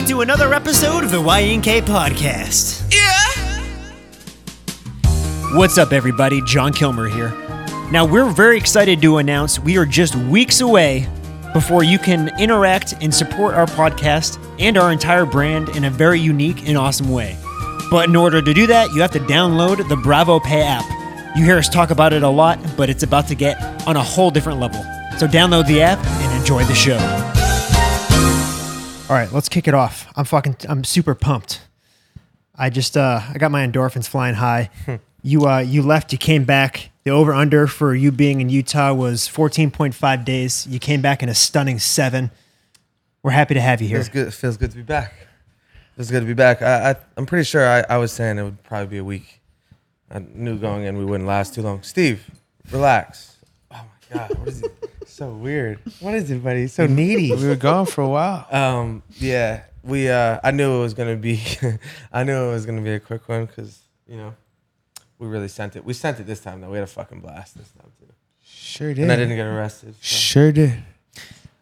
back to another episode of the YNK Podcast. Yeah! What's up, everybody? John Kilmer here. Now, we're very excited to announce we are just weeks away before you can interact and support our podcast and our entire brand in a very unique and awesome way. But in order to do that, you have to download the Bravo Pay app. You hear us talk about it a lot, but it's about to get on a whole different level. So download the app and enjoy the show. All right, let's kick it off. I'm super pumped. I got my endorphins flying high. You left, you came back. The over-under for you being in Utah was 14.5 days. You came back in a stunning 7. We're happy to have you here. Feels good to be back. I'm pretty sure I was saying it would probably be a week. I knew going in we wouldn't last too long. Steve, relax. Oh my God, what is it? So weird. What is it, buddy? So needy. We were gone for a while. Yeah. I knew it was gonna be. I knew it was gonna be a quick one because we really sent it. We sent it this time though. We had a fucking blast this time too. Sure did. And I didn't get arrested. So. Sure did.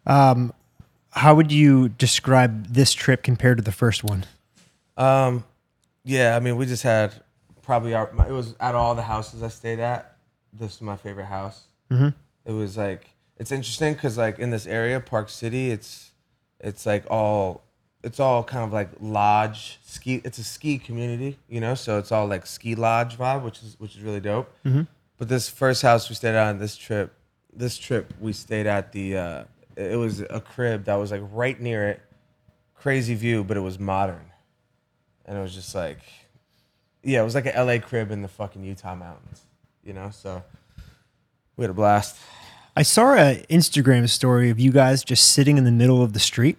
How would you describe this trip compared to the first one? Yeah. I mean, we just had probably it was out of all the houses I stayed at. This is my favorite house. Mm-hmm. It was like. It's interesting because like in this area, Park City, it's all kind of like lodge ski. It's a ski community, so it's all like ski lodge vibe, which is really dope. Mm-hmm. But this first house we stayed at on this trip we stayed at it was a crib that was like right near it, crazy view, but it was modern, and it was just like, yeah, it was like an LA crib in the fucking Utah mountains, So we had a blast. I saw an Instagram story of you guys just sitting in the middle of the street.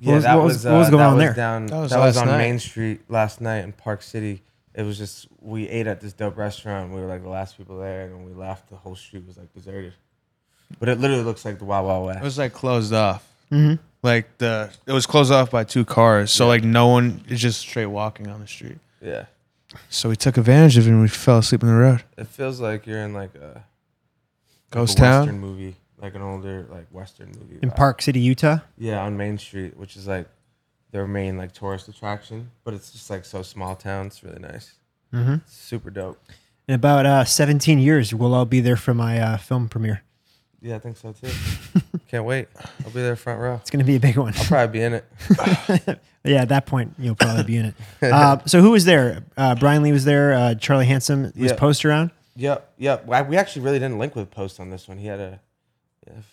What was going on there? That was on Main Street last night in Park City. It was just, we ate at this dope restaurant. We were like the last people there. And when we left, the whole street was like deserted. But it literally looks like the Wild Wild West. It was like closed off. Mm-hmm. Like it was closed off by two cars. So like no one is just straight walking on the street. Yeah. So we took advantage of it and we fell asleep on the road. It feels like you're in like a... Ghost Town? Western movie, like an older like Western movie. In Park City, Utah? Yeah, on Main Street, which is like their main like tourist attraction. But it's just like so small town. It's really nice. Mm-hmm. It's super dope. In about 17 years, we'll all be there for my film premiere. Yeah, I think so too. Can't wait. I'll be there front row. It's going to be a big one. I'll probably be in it. Yeah, at that point, you'll probably be in it. So who was there? Brian Lee was there. Charlie Handsome was Post around. Yep. We actually really didn't link with Post on this one. He had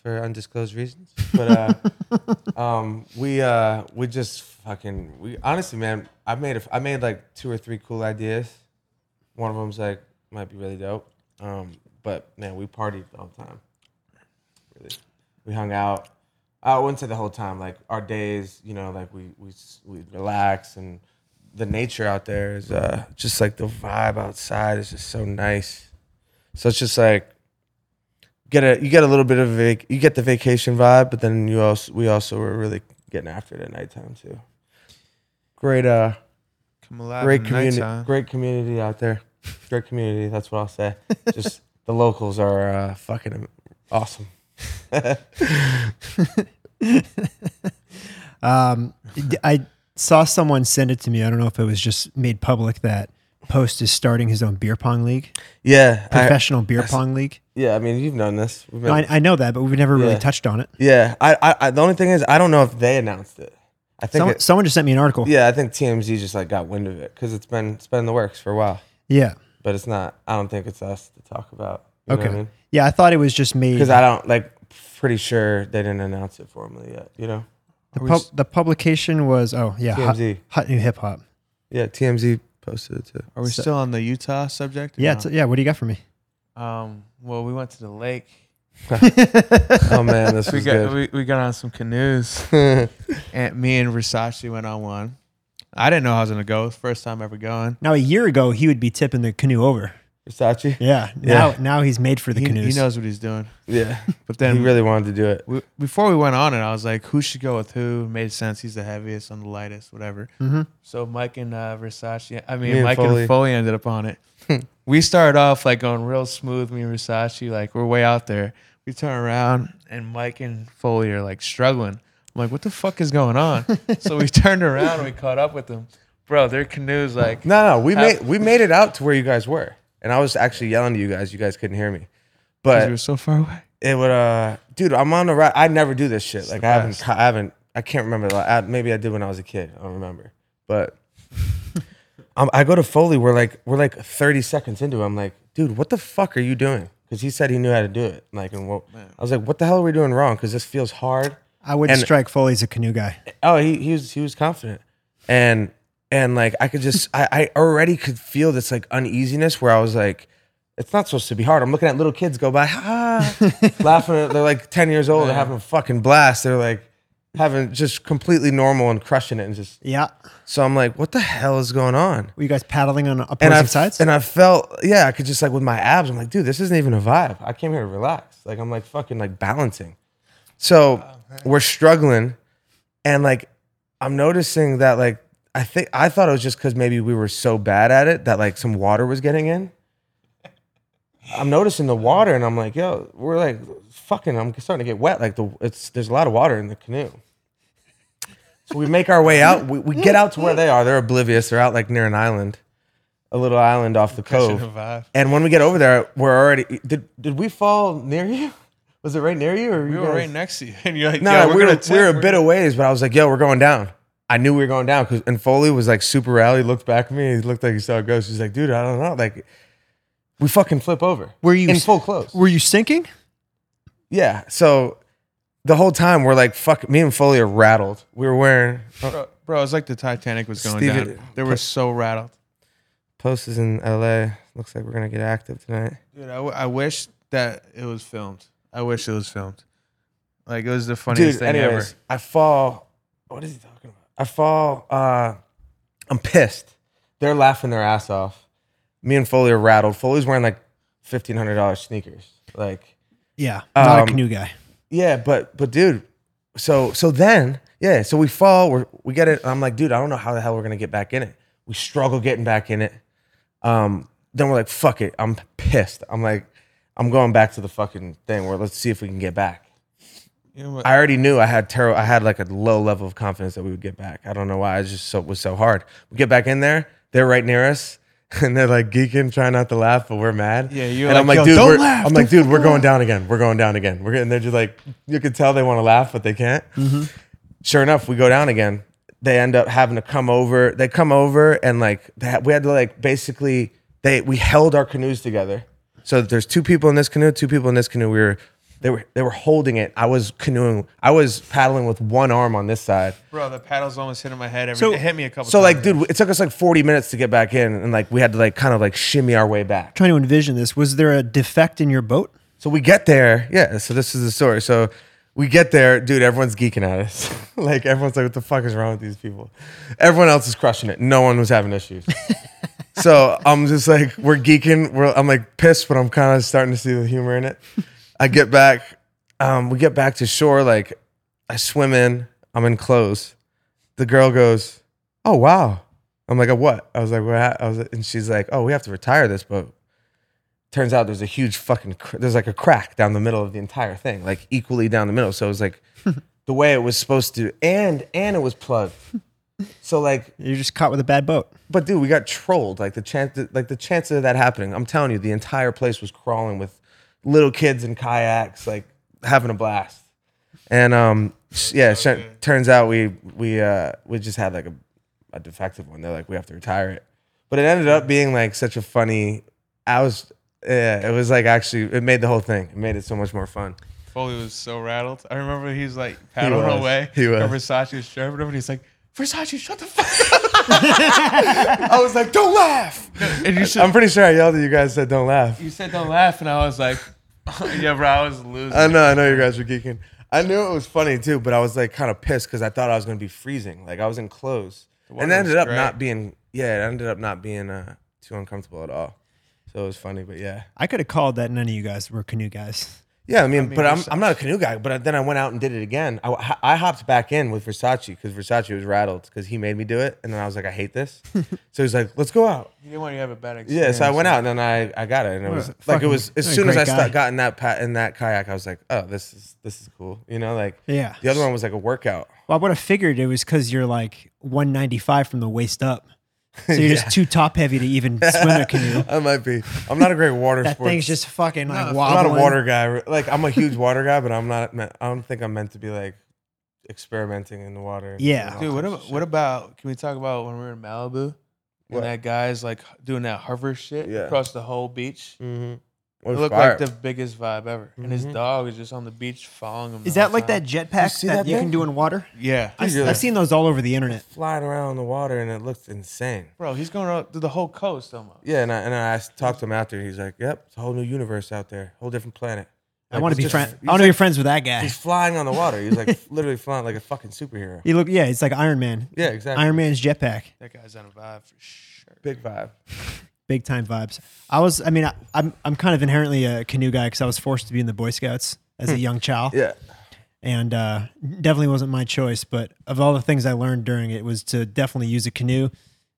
for undisclosed reasons. But we just fucking, we honestly, man, I made like two or three cool ideas. One of them's like might be really dope. But man, we partied the whole time. Really, we hung out. I wouldn't say the whole time. Like our days, like we relax and the nature out there is just like the vibe outside is just so nice. So it's just like you get a little bit of you get the vacation vibe, but then we also were really getting after it at nighttime too. Great community out there. Great community. That's what I'll say. Just the locals are fucking awesome. I saw someone send it to me. I don't know if it was just made public that Post is starting his own beer pong league. Yeah. Professional beer pong league. Yeah, I mean, you've known this. I know that, but we've never really touched on it. Yeah. The only thing is, I don't know if they announced it. I think someone just sent me an article. Yeah, I think TMZ just like got wind of it because it's been in the works for a while. Yeah. But it's not, I don't think it's us to talk about. You know what I mean? Yeah, I thought it was just made. Because I don't, like, pretty sure they didn't announce it formally yet, The publication was TMZ. Hot New Hip Hop. Yeah, TMZ posted it too. Are we still on the Utah subject? Yeah, what do you got for me? Well, we went to the lake. Oh man, this was good. We got on some canoes. And me and Risashi went on one. I didn't know I was gonna go. First time ever going. Now a year ago, he would be tipping the canoe over. Versace? Yeah. Now he's made for the canoes. He knows what he's doing. Yeah. But then he really wanted to do it. Before we went on it, I was like, who should go with who? It made sense. He's the heaviest, I'm the lightest, whatever. Mm-hmm. So Mike and Versace, Mike and Foley ended up on it. We started off like going real smooth, me and Versace, like we're way out there. We turn around and Mike and Foley are like struggling. I'm like, what the fuck is going on? So we turned around and we caught up with them. Bro, their canoe's like... No, we made it out to where you guys were. And I was actually yelling to you guys. You guys couldn't hear me. But you were so far away. It would... Dude, I'm on the ride. I never do this shit. It's like, I can't remember. Maybe I did when I was a kid. I don't remember. But I go to Foley. We're like 30 seconds into it. I'm like, dude, what the fuck are you doing? Because he said he knew how to do it. Like, and I was like, what the hell are we doing wrong? Because this feels hard. I wouldn't strike Foley as a canoe guy. Oh, he was confident. And like, I could just, I already could feel this like uneasiness where I was like, it's not supposed to be hard. I'm looking at little kids go by, laughing. They're like 10 years old. They're having a fucking blast. They're like having just completely normal and crushing it. And just, yeah. So I'm like, what the hell is going on? Were you guys paddling on opposing sides? And I felt, yeah, I could just like with my abs, I'm like, dude, this isn't even a vibe. I came here to relax. Like, I'm like fucking like balancing. So we're struggling. And like, I'm noticing that like, I thought it was just because maybe we were so bad at it that like some water was getting in. I'm noticing the water and I'm like, yo, we're like fucking, I'm starting to get wet. Like there's a lot of water in the canoe. So we make our way out. We get out to where they are. They're oblivious. They're out like near an island, a little island off the cove. And when we get over there, we're already, did we fall near you? Was it right near you? Or we were right next to you. And you're like, no, yeah, we were a bit of ways, but I was like, yo, we're going down. I knew we were going down because and Foley was like super rally, looked back at me, he looked like he saw a ghost. He's like, dude, I don't know. Like we fucking flip over. Were you in full clothes? Were you sinking? Yeah. So the whole time we're like, fuck, me and Foley are rattled. We were wearing Bro, it's like the Titanic was going down. They were so rattled. Post is in LA. Looks like we're gonna get active tonight. Dude, I wish that it was filmed. I wish it was filmed. Like it was the funniest thing ever. I fall. What is he talking about? I fall. I'm pissed. They're laughing their ass off. Me and Foley are rattled. Foley's wearing like $1,500 sneakers. Like, yeah, not a canoe guy. Yeah, but dude, so then we fall. We get it. I'm like, dude, I don't know how the hell we're gonna get back in it. We struggle getting back in it. Then we're like, fuck it. I'm pissed. I'm like, I'm going back to the fucking thing where let's see if we can get back. You know what? I already knew I had like a low level of confidence that we would get back. I don't know why. It just was so hard. We get back in there. They're right near us, and they're like geeking, trying not to laugh, but we're mad. Yeah, you. And like, I'm like, dude, don't laugh. I'm like, dude, we're going down again. We're going down again. We're getting. They're just like, you could tell they want to laugh, but they can't. Mm-hmm. Sure enough, we go down again. They end up having to come over. They come over and like we had to like basically we held our canoes together. So there's two people in this canoe, two people in this canoe. They were holding it. I was canoeing. I was paddling with one arm on this side. Bro, the paddle's almost hitting my head. It hit me a couple times. So like, dude, it took us like 40 minutes to get back in, and like we had to like kind of like shimmy our way back. Trying to envision this. Was there a defect in your boat? So we get there. Yeah. So this is the story. So we get there, dude. Everyone's geeking at us. Like everyone's like, "What the fuck is wrong with these people?" Everyone else is crushing it. No one was having issues. So I'm just like, we're geeking. I'm like pissed, but I'm kind of starting to see the humor in it. I get back, we get back to shore, like I swim in, I'm in clothes. The girl goes, "Oh wow." I'm like, "What?" I was like, "What?" And she's like, "Oh, we have to retire this boat." Turns out there's a huge fucking, there's like a crack down the middle of the entire thing, like equally down the middle. So it was like the way it was supposed to, and it was plugged. So like you're just caught with a bad boat. But dude, we got trolled. Like the chances of that happening, I'm telling you, the entire place was crawling with little kids in kayaks, like having a blast. And turns out we just had like a defective one. They're like, "We have to retire it," but it ended up being like such a funny. It was like actually it made the whole thing. It made it so much more fun. Foley was so rattled. I remember he's like paddling away. He was. And Versace was driving over, and he's like, "Versace, shut the fuck up." I was like, "Don't laugh." And I'm pretty sure I yelled at you guys, said don't laugh. You said don't laugh, and I was like, yeah, bro, I was losing. I know you guys were geeking. I knew it was funny too, but I was like kind of pissed because I thought I was going to be freezing. Like I was in clothes. And it ended up not being too uncomfortable at all. So it was funny, but yeah. I could have called that none of you guys were canoe guys. Yeah, I mean but I'm not a canoe guy. But then I went out and did it again. I hopped back in with Versace because Versace was rattled because he made me do it, and then I was like, I hate this. So he's like, let's go out. You didn't want to have a bad experience. Yeah, so I went out and then I got it, and it was like fucking, it was as soon as I got in that kayak, I was like, oh, this is cool, you know, like yeah. The other one was like a workout. Well, I would have figured it was because you're like 195 from the waist up. So you're just too top heavy to even swim a canoe. I might be. I'm not a great water sport. That thing's just fucking like wobbling. I'm not a water guy. Like I'm a huge water guy, but I don't think I'm meant to be like experimenting in the water. Yeah, dude. What about? Can we talk about when we were in Malibu? When that guy's like doing that hover shit across the whole beach. Mm-hmm. It looked like the biggest vibe ever. Mm-hmm. And his dog is just on the beach following him. Is that like that jetpack that you can do in water? Yeah. I've seen those all over the internet. Flying around in the water, and it looked insane. Bro, he's going out to the whole coast almost. Yeah, and I talked to him out there, and he's like, yep, it's a whole new universe out there, whole different planet. Like, I want to be friends. I want to be friends with that guy. He's flying on the water. He's like literally flying like a fucking superhero. It's like Iron Man. Yeah, exactly. Iron Man's jetpack. That guy's on a vibe for sure. Big vibe. Big time vibes. I'm kind of inherently a canoe guy because I was forced to be in the Boy Scouts as a young child. Yeah, and definitely wasn't my choice. But of all the things I learned during it was to definitely use a canoe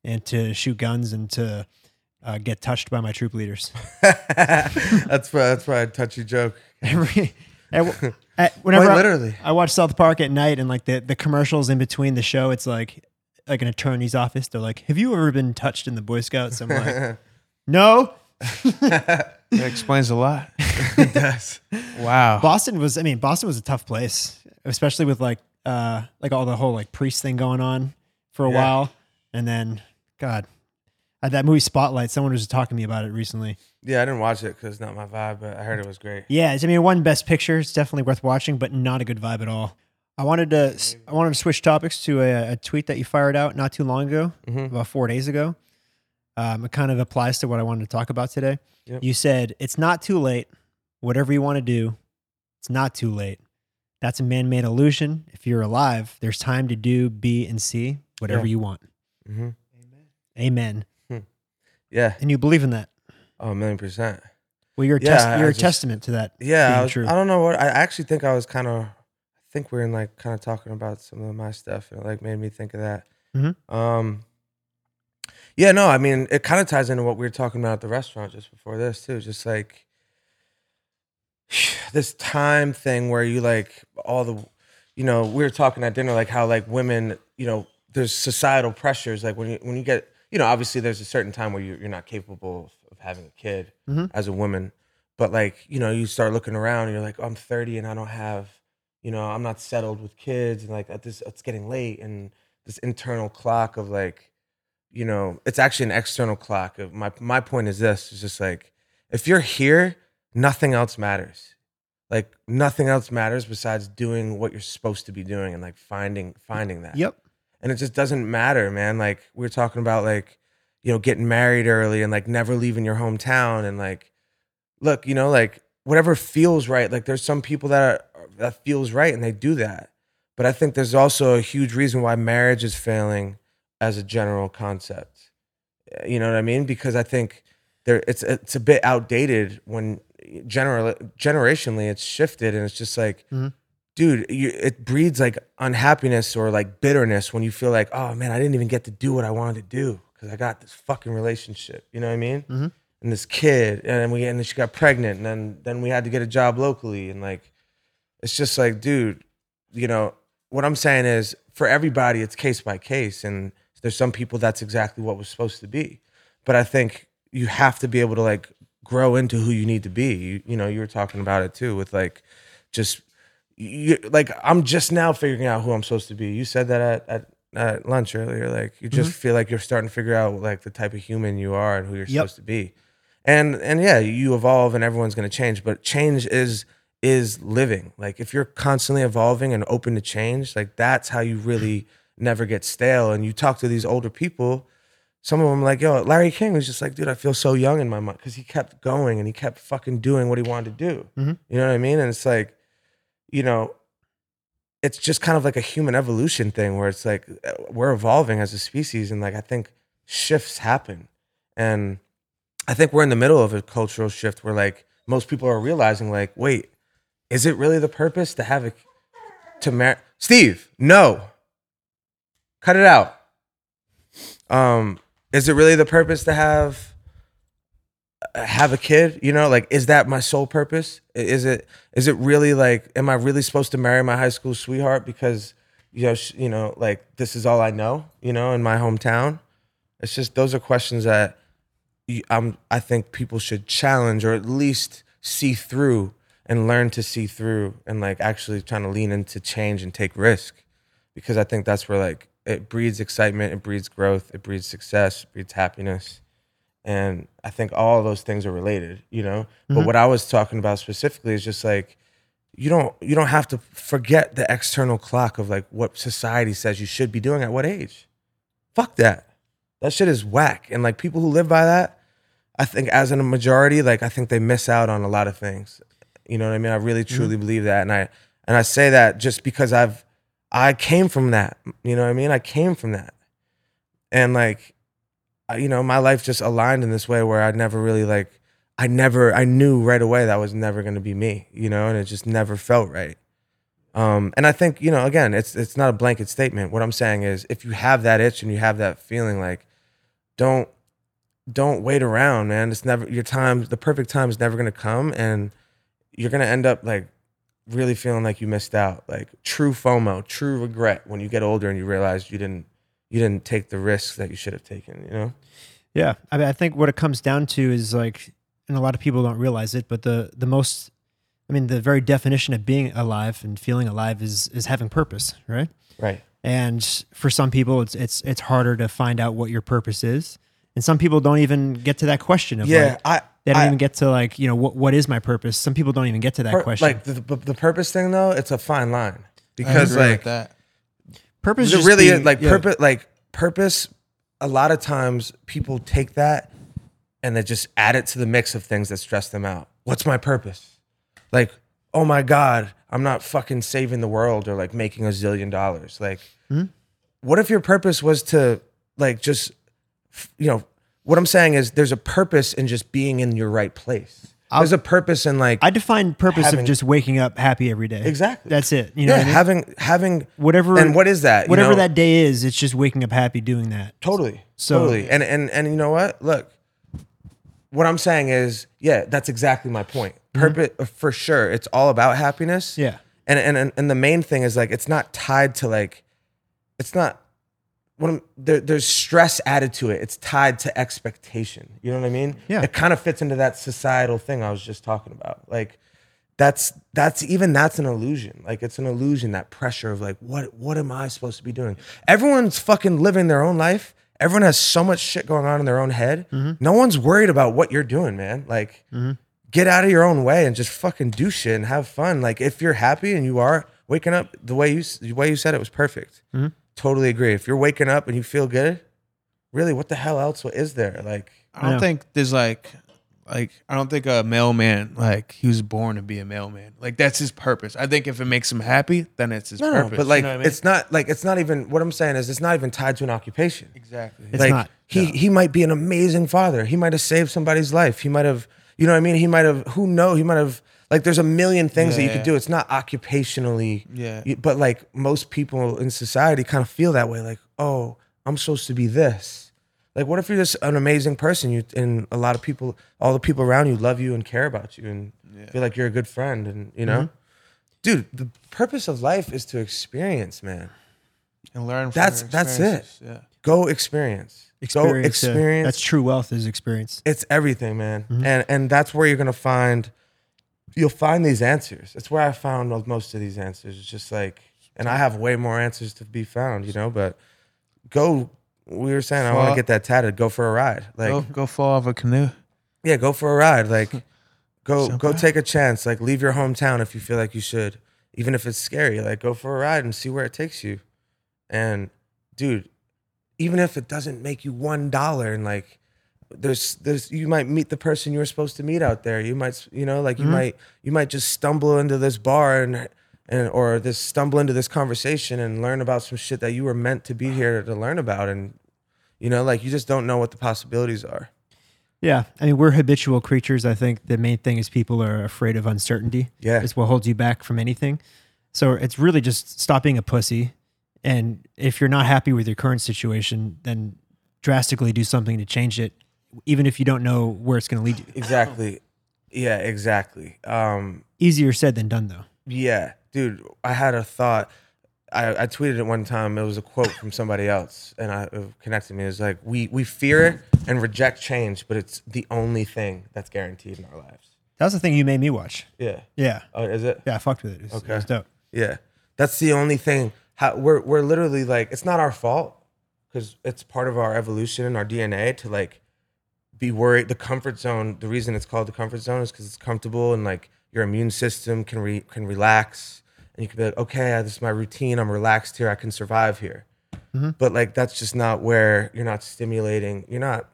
and to shoot guns and to get touched by my troop leaders. that's probably a touchy joke. Whenever I watch South Park at night and like the commercials in between the show, it's like an attorney's office. They're like, have you ever been touched in the Boy Scouts? I'm like, no. That explains a lot. It does. Wow. Boston was a tough place, especially with like all the whole like priest thing going on for a while. And then God, at that movie Spotlight, someone was just talking to me about it recently. Yeah. I didn't watch it cause it's not my vibe, but I heard it was great. Yeah. I mean, it won Best Picture. It's definitely worth watching, but not a good vibe at all. I wanted to switch topics to a tweet that you fired out not too long ago, about 4 days ago. It kind of applies to what I wanted to talk about today. Yep. You said, it's not too late. Whatever you want to do, it's not too late. That's a man-made illusion. If you're alive, there's time to do, be, and see whatever you want. Mm-hmm. Amen. Yeah. And you believe in that? Oh, 1,000,000%. Well, you're a testament to that. Yeah. Being true. I don't know what, I actually think I was kind of... I think we're in like kind of talking about some of my stuff, and it like made me think of that. Mm-hmm. I mean, it kind of ties into what we were talking about at the restaurant just before this too. Just like this time thing where you like all the, you know, we were talking at dinner like how like women, you know, there's societal pressures like when you get, you know, obviously there's a certain time where you're not capable of having a kid as a woman, but like, you know, you start looking around and you're like, oh, I'm 30 and I don't have. You know, I'm not settled with kids, and like it's getting late, and this internal clock of like, you know, it's actually an external clock. Of my point is this: is just like, if you're here, nothing else matters. Like nothing else matters besides doing what you're supposed to be doing, and like finding that. Yep. And it just doesn't matter, man. Like we were talking about, like, you know, getting married early and like never leaving your hometown, and like, look, you know, like whatever feels right. Like there's some people that feels right and they do that, but I think there's also a huge reason why marriage is failing as a general concept, you know what I mean, because I think there it's a bit outdated when generationally it's shifted, and it's just like dude, it breeds like unhappiness or like bitterness when you feel like, oh man, I didn't even get to do what I wanted to do because I got this fucking relationship, you know what I mean, and this kid, and then she got pregnant, and then we had to get a job locally, and like it's just like, dude, you know, what I'm saying is for everybody, it's case by case. And there's some people that's exactly what was supposed to be. But I think you have to be able to like grow into who you need to be. You know, you were talking about it too with like, just like, I'm just now figuring out who I'm supposed to be. You said that at lunch earlier, like you just feel like you're starting to figure out like the type of human you are and who you're supposed to be. And yeah, you evolve and everyone's going to change, but change is living. Like if you're constantly evolving and open to change, like that's how you really never get stale. And you talk to these older people, some of them like, yo, Larry King was just like, dude, I feel so young in my mind because he kept going and he kept fucking doing what he wanted to do. You know what I mean? And it's like, you know, it's just kind of like a human evolution thing where it's like we're evolving as a species, and like I think shifts happen, and I think we're in the middle of a cultural shift where like most people are realizing like, wait, Is it really the purpose to have a to marry Steve? No. Cut it out. Is it really the purpose to have a kid? You know, like, is that my sole purpose? Is it really, like, am I really supposed to marry my high school sweetheart because, you know, like, this is all I know, you know, in my hometown? It's just, those are questions that I think people should challenge, or at least see through and learn to see through, and, like, actually trying to lean into change and take risk, because I think that's where, like, it breeds excitement, it breeds growth, it breeds success, it breeds happiness. And I think all of those things are related, you know? Mm-hmm. But what I was talking about specifically is just, like, you don't have to forget the external clock of, like, what society says you should be doing at what age. Fuck that. That shit is whack. And, like, people who live by that, I think, as in a majority, like, I think they miss out on a lot of things. You know what I mean? I really truly believe that. And I say that just because I came from that. You know what I mean? I came from that. And, like, you know, my life just aligned in this way where I never really, like, I knew right away that was never going to be me, you know, and it just never felt right. And I think, you know, again, it's not a blanket statement. What I'm saying is, if you have that itch and you have that feeling, like, don't wait around, man. It's never your time. The perfect time is never going to come, and you're going to end up, like, really feeling like you missed out, like true FOMO, true regret when you get older and you realize you didn't take the risks that you should have taken, you know? Yeah. I mean, I think what it comes down to is, like, and a lot of people don't realize it, but the very definition of being alive and feeling alive is having purpose, right? Right. And for some people, it's harder to find out what your purpose is. And some people don't even get to that question of, yeah, like, they don't even get to, like, you know, what is my purpose? Some people don't even get to that question. Like, the purpose thing, though, it's a fine line, because, like, that. Purpose is really being, like, yeah. Purpose. A lot of times people take that and they just add it to the mix of things that stress them out. What's my purpose? Like, oh my God, I'm not fucking saving the world or, like, making $1 zillion. Like, What if your purpose was to, like, just, you know, what I'm saying is there's a purpose in just being in your right place. There's a purpose in, like, I define purpose of just waking up happy every day. Exactly. That's it. You know, yeah, what I mean? having whatever, and what is that? Whatever, you know, that day is, it's just waking up happy doing that. Totally. So totally. And you know what? Look, what I'm saying is, yeah, that's exactly my point. Purpose, for sure. It's all about happiness. Yeah. And the main thing is, like, it's not tied to, like, it's not. There's stress added to it. It's tied to expectation. You know what I mean? Yeah. It kind of fits into that societal thing I was just talking about. Like, that's an illusion. Like, it's an illusion, that pressure of, like, what am I supposed to be doing? Everyone's fucking living their own life. Everyone has so much shit going on in their own head. No one's worried about what you're doing, man. Like, get out of your own way and just fucking do shit and have fun. Like, if you're happy and you are waking up, the way you said it was perfect. Totally agree. If you're waking up and you feel good, really, what the hell else is there? Like, I don't think there's like I don't think a mailman, like, he was born to be a mailman. Like, that's his purpose. I think if it makes him happy, then it's his purpose. No, but, like, you know what I mean? It's not like, it's not even, what I'm saying is, it's not even tied to an occupation. Exactly. It's like not. He might be an amazing father. He might have saved somebody's life. He might have, you know what I mean? He might have, who knows? He might have. Like, there's a million things that you could do. It's not occupationally, but, like, most people in society kind of feel that way. Like, oh, I'm supposed to be this. Like, what if you're just an amazing person? And a lot of people, all the people around you love you and care about you and feel like you're a good friend. And, you know, dude, the purpose of life is to experience, man. And learn from that's it. Yeah. Go experience. Go experience. That's true wealth, is experience. It's everything, man. And that's where you're going to find... You'll find these answers. It's where I found most of these answers. It's just like, and I have way more answers to be found, you know, but I want to get that tatted. Go for a ride. Like, go fall off a canoe. Yeah, go for a ride. Like, go take a chance. Like, leave your hometown if you feel like you should, even if it's scary. Like, go for a ride and see where it takes you. And, dude, even if it doesn't make you $1 and, like, there's you might meet the person you were supposed to meet out there. You might, you know, like, you might just stumble into this bar or this stumble into this conversation and learn about some shit that you were meant to be here to learn about. And, you know, like, you just don't know what the possibilities are. Yeah. I mean, we're habitual creatures. I think the main thing is people are afraid of uncertainty. Yeah. It's what holds you back from anything. So it's really just stop being a pussy. And if you're not happy with your current situation, then drastically do something to change it, even if you don't know where it's going to lead you. Exactly. Yeah, exactly. Easier said than done, though. Yeah. Dude, I had a thought. I tweeted it one time. It was a quote from somebody else, and it connected me. It was like, we fear it and reject change, but it's the only thing that's guaranteed in our lives. That's the thing you made me watch. Yeah. Yeah. Oh, is it? Yeah, I fucked with it. It's, okay. It's dope. Yeah. That's the only thing. We're literally like, it's not our fault because it's part of our evolution and our DNA to like be worried. The comfort zone, the reason it's called the comfort zone is because it's comfortable and like your immune system can relax. And you could be like, okay, this is my routine. I'm relaxed here. I can survive here. Mm-hmm. But like, that's just not where you're not stimulating. You're not.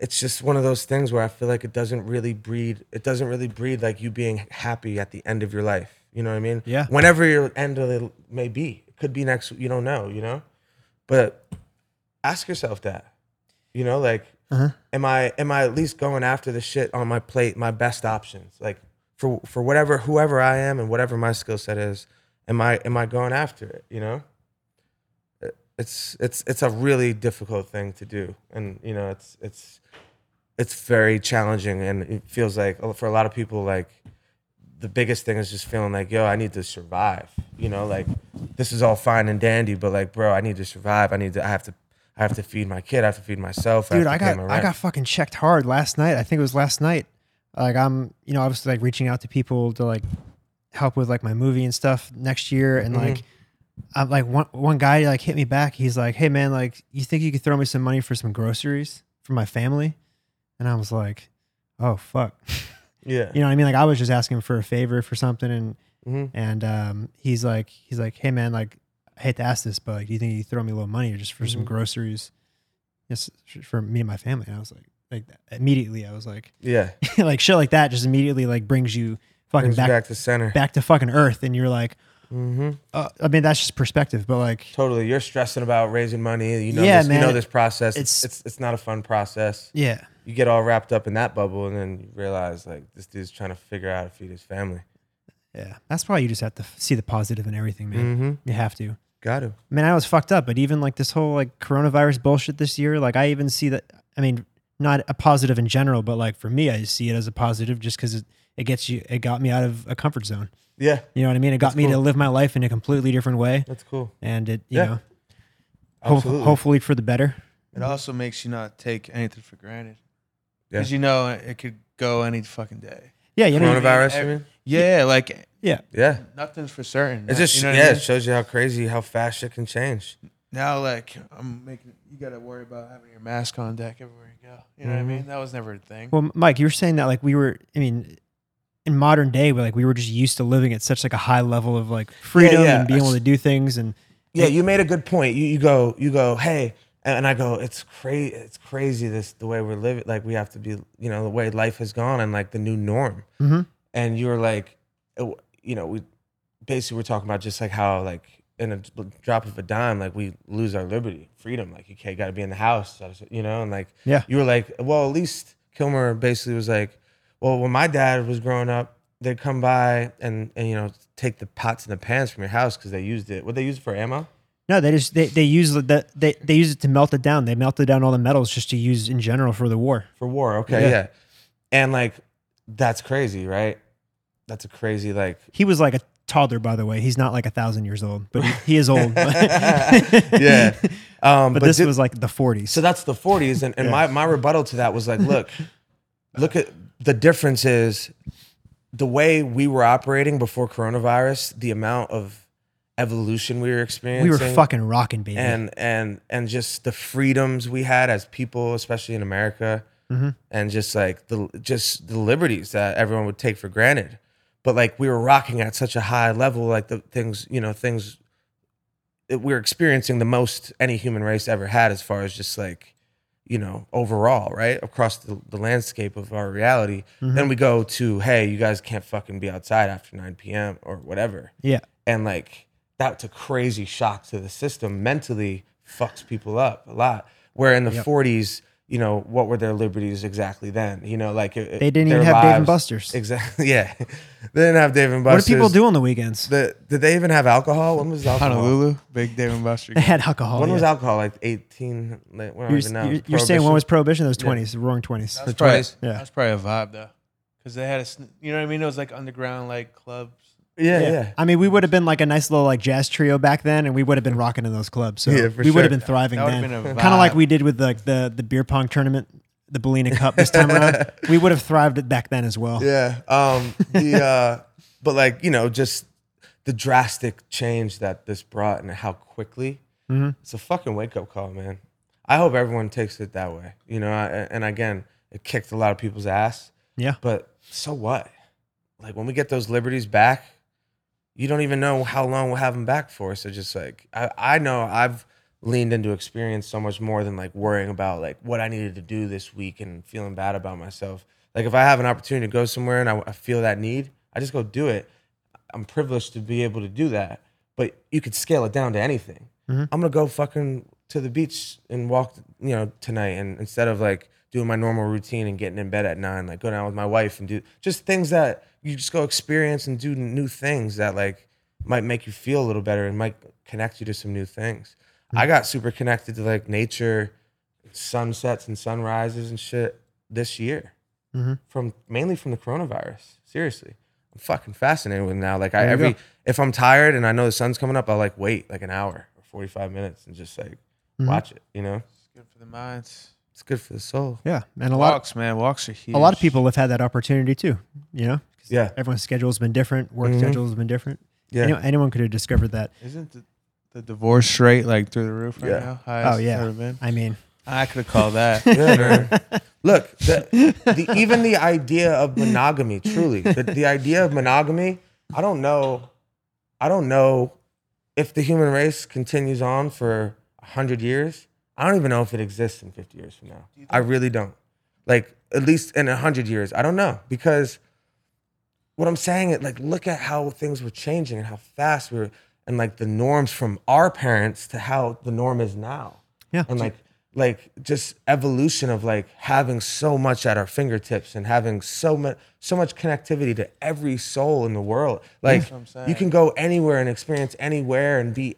It's just one of those things where I feel like it doesn't really breed. It doesn't really breed like you being happy at the end of your life. You know what I mean? Yeah. Whenever your end of it may be, it could be next. You don't know. You know. But ask yourself that. You know, like, am I at least going after the shit on my plate? My best options, like. For whatever, whoever I am and whatever my skill set is, am I going after it? You know, it's a really difficult thing to do, and you know it's very challenging, and it feels like for a lot of people, like the biggest thing is just feeling like, yo, I need to survive. You know, like this is all fine and dandy, but like, bro, I need to survive. I have to feed my kid. I have to feed myself. Dude, I got fucking checked hard last night. I think it was last night. Like I'm, you know, obviously like reaching out to people to like help with like my movie and stuff next year. And like, I'm like one guy like hit me back. He's like, hey man, like you think you could throw me some money for some groceries for my family? And I was like, oh fuck. Yeah. You know what I mean? Like I was just asking him for a favor for something. And, he's like, hey man, like I hate to ask this, but like, do you think you could throw me a little money or just for some groceries just for me and my family? And I was like immediately I was like, yeah, like shit like that just immediately like brings you fucking brings you back to center, back to fucking earth. And you're like, I mean, that's just perspective, but like totally you're stressing about raising money. You know, yeah, man, you know, this process, it's not a fun process. Yeah. You get all wrapped up in that bubble and then you realize like this dude's trying to figure out how to feed his family. Yeah. That's why you just have to see the positive in everything, man. You have to. Got to. I mean, I was fucked up, but even like this whole like coronavirus bullshit this year, like I even see that, I mean, not a positive in general, but like for me, I see it as a positive just because it got me out of a comfort zone. Yeah. You know what I mean? It got me to live my life in a completely different way. That's cool. And it, you know, hopefully for the better. It also makes you not take anything for granted. Yeah. Because you know, it could go any fucking day. Yeah. You know, coronavirus, you mean? Yeah. Like, yeah. Nothing's for certain. It just, you know what I mean? It shows you how crazy, how fast shit can change. Now, like, you got to worry about having your mask on deck everywhere you go. You know what I mean? That was never a thing. Well, Mike, you were saying that, like, in modern day, we were just used to living at such, like, a high level of, like, freedom and being able to do things. And yeah, you made a good point. You go, hey, and I go, it's crazy the way we're living. Like, we have to be, you know, the way life has gone and, like, the new norm. And you were like, you know, we basically were talking about just, like, how, like, in a drop of a dime, like we lose our liberty, freedom. Like you can't, got to be in the house, you know. And like, you were like, well, at least Kilmer basically was like, well, when my dad was growing up, they'd come by and you know take the pots and the pans from your house because they used it. What they used it for, ammo? No, they used it to melt it down. They melted down all the metals just to use in general for the war. For war, okay, yeah. And like, that's crazy, right? That's a crazy like. He was like a toddler, by the way. He's not like 1,000 years old, but he is old. Yeah. But this was like the 40s. So that's the 40s. And my rebuttal to that was like, look at the difference is the way we were operating before coronavirus, the amount of evolution we were experiencing. We were fucking rocking, baby. And just the freedoms we had as people, especially in America, and just like the liberties that everyone would take for granted. But like we were rocking at such a high level, like the things, you know, things that we're experiencing the most any human race ever had as far as just like, you know, overall, right? Across the landscape of our reality. Then we go to, hey, you guys can't fucking be outside after 9 p.m. or whatever. Yeah. And like that's a crazy shock to the system. Mentally fucks people up a lot. Where in the 40s, you know, what were their liberties exactly then? You know, like it, they didn't even have Dave and Buster's. Exactly. Yeah, they didn't have Dave and Buster's. What did people do on the weekends? Did they even have alcohol? When was alcohol? Honolulu, big Dave and Buster's. They had alcohol. When was alcohol? Like 18. Like, where now? You're saying when was Prohibition? Those 20s, the roaring 20s. That's probably, yeah. That's probably a vibe though, because they had a, you know what I mean? It was like underground, like clubs. Yeah. I mean, we would have been like a nice little like jazz trio back then, and we would have been rocking in those clubs. So yeah, we would have been thriving then. Kind of like we did with like the beer pong tournament, the Ballena Cup this time around. We would have thrived back then as well. Yeah. But like, you know, just the drastic change that this brought and how quickly. Mm-hmm. It's a fucking wake up call, man. I hope everyone takes it that way. You know, and again, it kicked a lot of people's ass. Yeah. But so what? Like when we get those liberties back, you don't even know how long we'll have them back for. So just like, I know I've leaned into experience so much more than like worrying about like what I needed to do this week and feeling bad about myself. Like if I have an opportunity to go somewhere and I feel that need, I just go do it. I'm privileged to be able to do that, but you could scale it down to anything. Mm-hmm. I'm going to go fucking to the beach and walk, you know, tonight. And instead of like doing my normal routine and getting in bed at 9, like go down with my wife and do just things that you just go experience and do new things that like might make you feel a little better and might connect you to some new things. Mm-hmm. I got super connected to like nature, sunsets and sunrises and shit this year, mm-hmm. mainly from the coronavirus. Seriously, I'm fucking fascinated with it now. Like if I'm tired and I know the sun's coming up, I'll like wait like an hour or 45 minutes and just like mm-hmm. watch it. You know, it's good for the minds. It's good for the soul. Yeah, and walks are huge. A lot of people have had that opportunity too. You know. Yeah, everyone's schedule's been different. Work mm-hmm. schedule's been different. Yeah, anyone could have discovered that. Isn't the divorce rate like through the roof right now? Highest it's ever been? I mean, I could have called that. Yeah. Look, even the idea of monogamy, truly, the idea of monogamy. I don't know if the human race continues on for 100 years. I don't even know if it exists in 50 years from now. I really don't. Like at least in 100 years, I don't know because. What I'm saying is, like, look at how things were changing and how fast we were, and like the norms from our parents to how the norm is now. Yeah. And like just evolution of like having so much at our fingertips and having so much connectivity to every soul in the world. Like, you can go anywhere and experience anywhere and be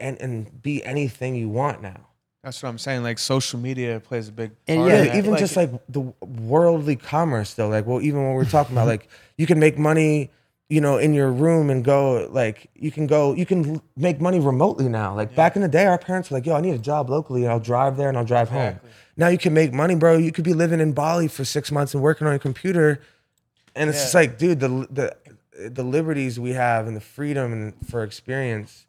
anything you want now. That's what I'm saying. Like social media plays a big part. And even like, just like the worldly commerce though. Like, well, even when we're talking about like you can make money, you know, in your room and go like you can make money remotely now. Like back in the day, our parents were like, yo, I need a job locally and I'll drive there and I'll drive home. Now you can make money, bro. You could be living in Bali for 6 months and working on your computer. And it's just like, dude, the liberties we have and the freedom and for experience.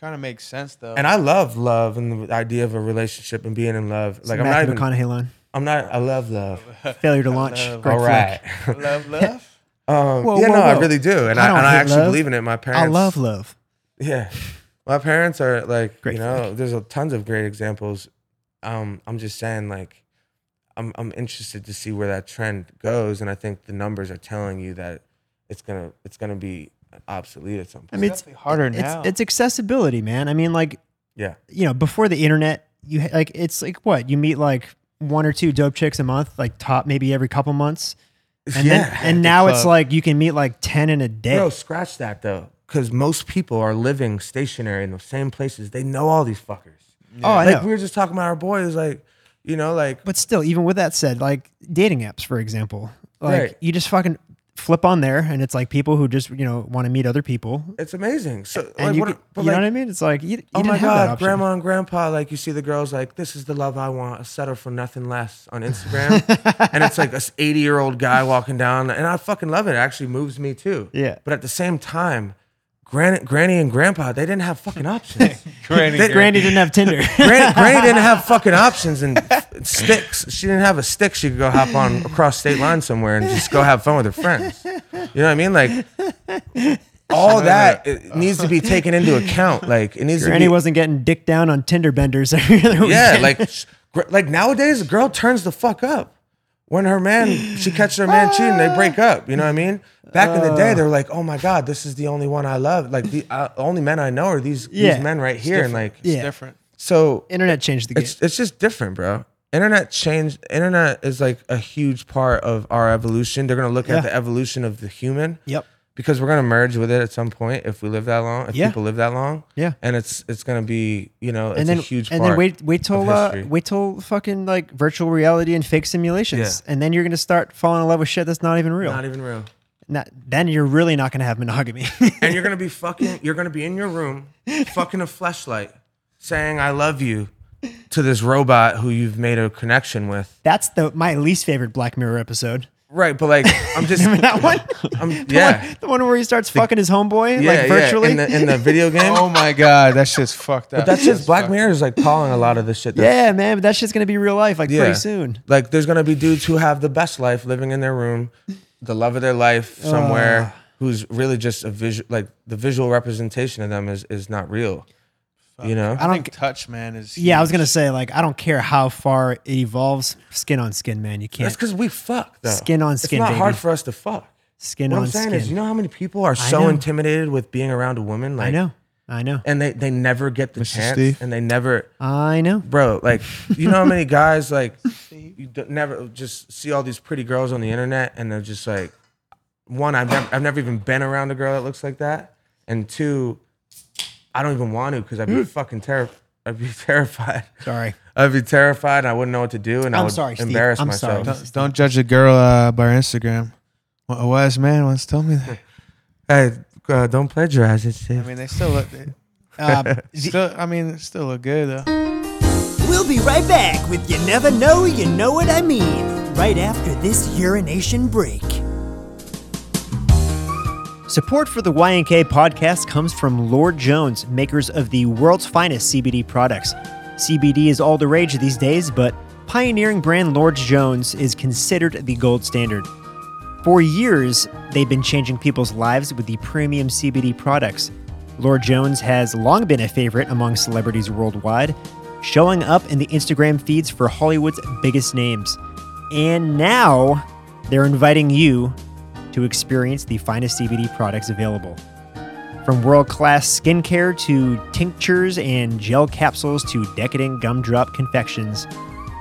Kind of makes sense though, and I love love and the idea of a relationship and being in love. Like Matthew McConaughey line. I love love. Failure to launch. All right. Love love. Whoa. I really do, and I actually believe in it. My parents. I love love. Yeah, my parents are like great flick. There's tons of great examples. I'm just saying, like, I'm interested to see where that trend goes, and I think the numbers are telling you that it's gonna be obsolete at some point. I mean, it's harder now. It's accessibility, man. I mean, like, you know, before the internet, you like it's like what you meet like 1 or 2 dope chicks a month, like top maybe every couple months, and then, and now it's like you can meet like 10 in a day. Bro, scratch that though, because most people are living stationary in the same places. They know all these fuckers. Yeah. Oh, I know. We were just talking about our boys, like, you know, like. But still, even with that said, like dating apps, for example, like you just fucking. Flip on there and it's like people who just, you know, want to meet other people. It's amazing. So like, you know what I mean? It's like, you oh my God, grandma and grandpa, like you see the girls like, this is the love I want. I settle for nothing less on Instagram. And it's like an 80-year-old guy walking down and I fucking love it. It actually moves me too. Yeah. But at the same time, Granny and Grandpa, they didn't have fucking options. Granny didn't have Tinder. Granny didn't have fucking options and sticks. She didn't have a stick. She could go hop on across state lines somewhere and just go have fun with her friends. You know what I mean? Like all that it needs to be taken into account. Like it needs. Granny wasn't getting dick down on Tinder benders every other weekend. Yeah, like nowadays, a girl turns the fuck up when she catches her man cheating. They break up. You know what I mean? Back in the day, they were like, "Oh my God, this is the only one I love. Like the only men I know are these men right here." Different. And like, it's different. So internet changed the game. It's just different, bro. Internet is like a huge part of our evolution. They're going to look at the evolution of the human. Yep. Because we're going to merge with it at some point if we live that long, if people live that long. Yeah. And it's going to be, you know, it's a huge part. And then wait till fucking like virtual reality and fake simulations. Yeah. And then you're going to start falling in love with shit that's not even real. Not even real. Then you're really not going to have monogamy. And you're going to be in your room fucking a fleshlight saying I love you to this robot who you've made a connection with. That's my least favorite Black Mirror episode. Right, but like I'm just remember that one. The one where he starts fucking his homeboy like virtually in the video game. Oh my god, that shit's fucked up. But that's just Black Mirror is like calling a lot of this shit. Yeah, man, but that shit's gonna be real life like pretty soon. Like there's gonna be dudes who have the best life living in their room, the love of their life somewhere, who's really just a visual. Like the visual representation of them is not real. You know, I think touch, man, is huge. Yeah, I was gonna say, like, I don't care how far it evolves, skin on skin, man. You can't. That's because we fuck though. Skin on skin. It's not hard for us to fuck. Skin on skin. What I'm saying is, you know how many people are so intimidated with being around a woman? Like, I know. And they never get the chance, and they never. I know, bro. Like, you know how many guys like you never just see all these pretty girls on the internet, and they're just like, one, I've never even been around a girl that looks like that, and two, I don't even want to because I'd be fucking terrified. I'd be terrified. Sorry. I'd be terrified and I wouldn't know what to do and I would embarrass myself. Sorry. Don't judge a girl by her Instagram. A wise man once told me that. Hey, don't plagiarize it, Steve. I mean, they still look good. Still look good, though. We'll be right back with You Never Know, You Know What I Mean, right after this urination break. Support for the YNK podcast comes from Lord Jones, makers of the world's finest CBD products. CBD is all the rage these days, but pioneering brand Lord Jones is considered the gold standard. For years, they've been changing people's lives with the premium CBD products. Lord Jones has long been a favorite among celebrities worldwide, showing up in the Instagram feeds for Hollywood's biggest names. And now, they're inviting you to experience the finest CBD products available. From world-class skincare to tinctures and gel capsules to decadent gumdrop confections,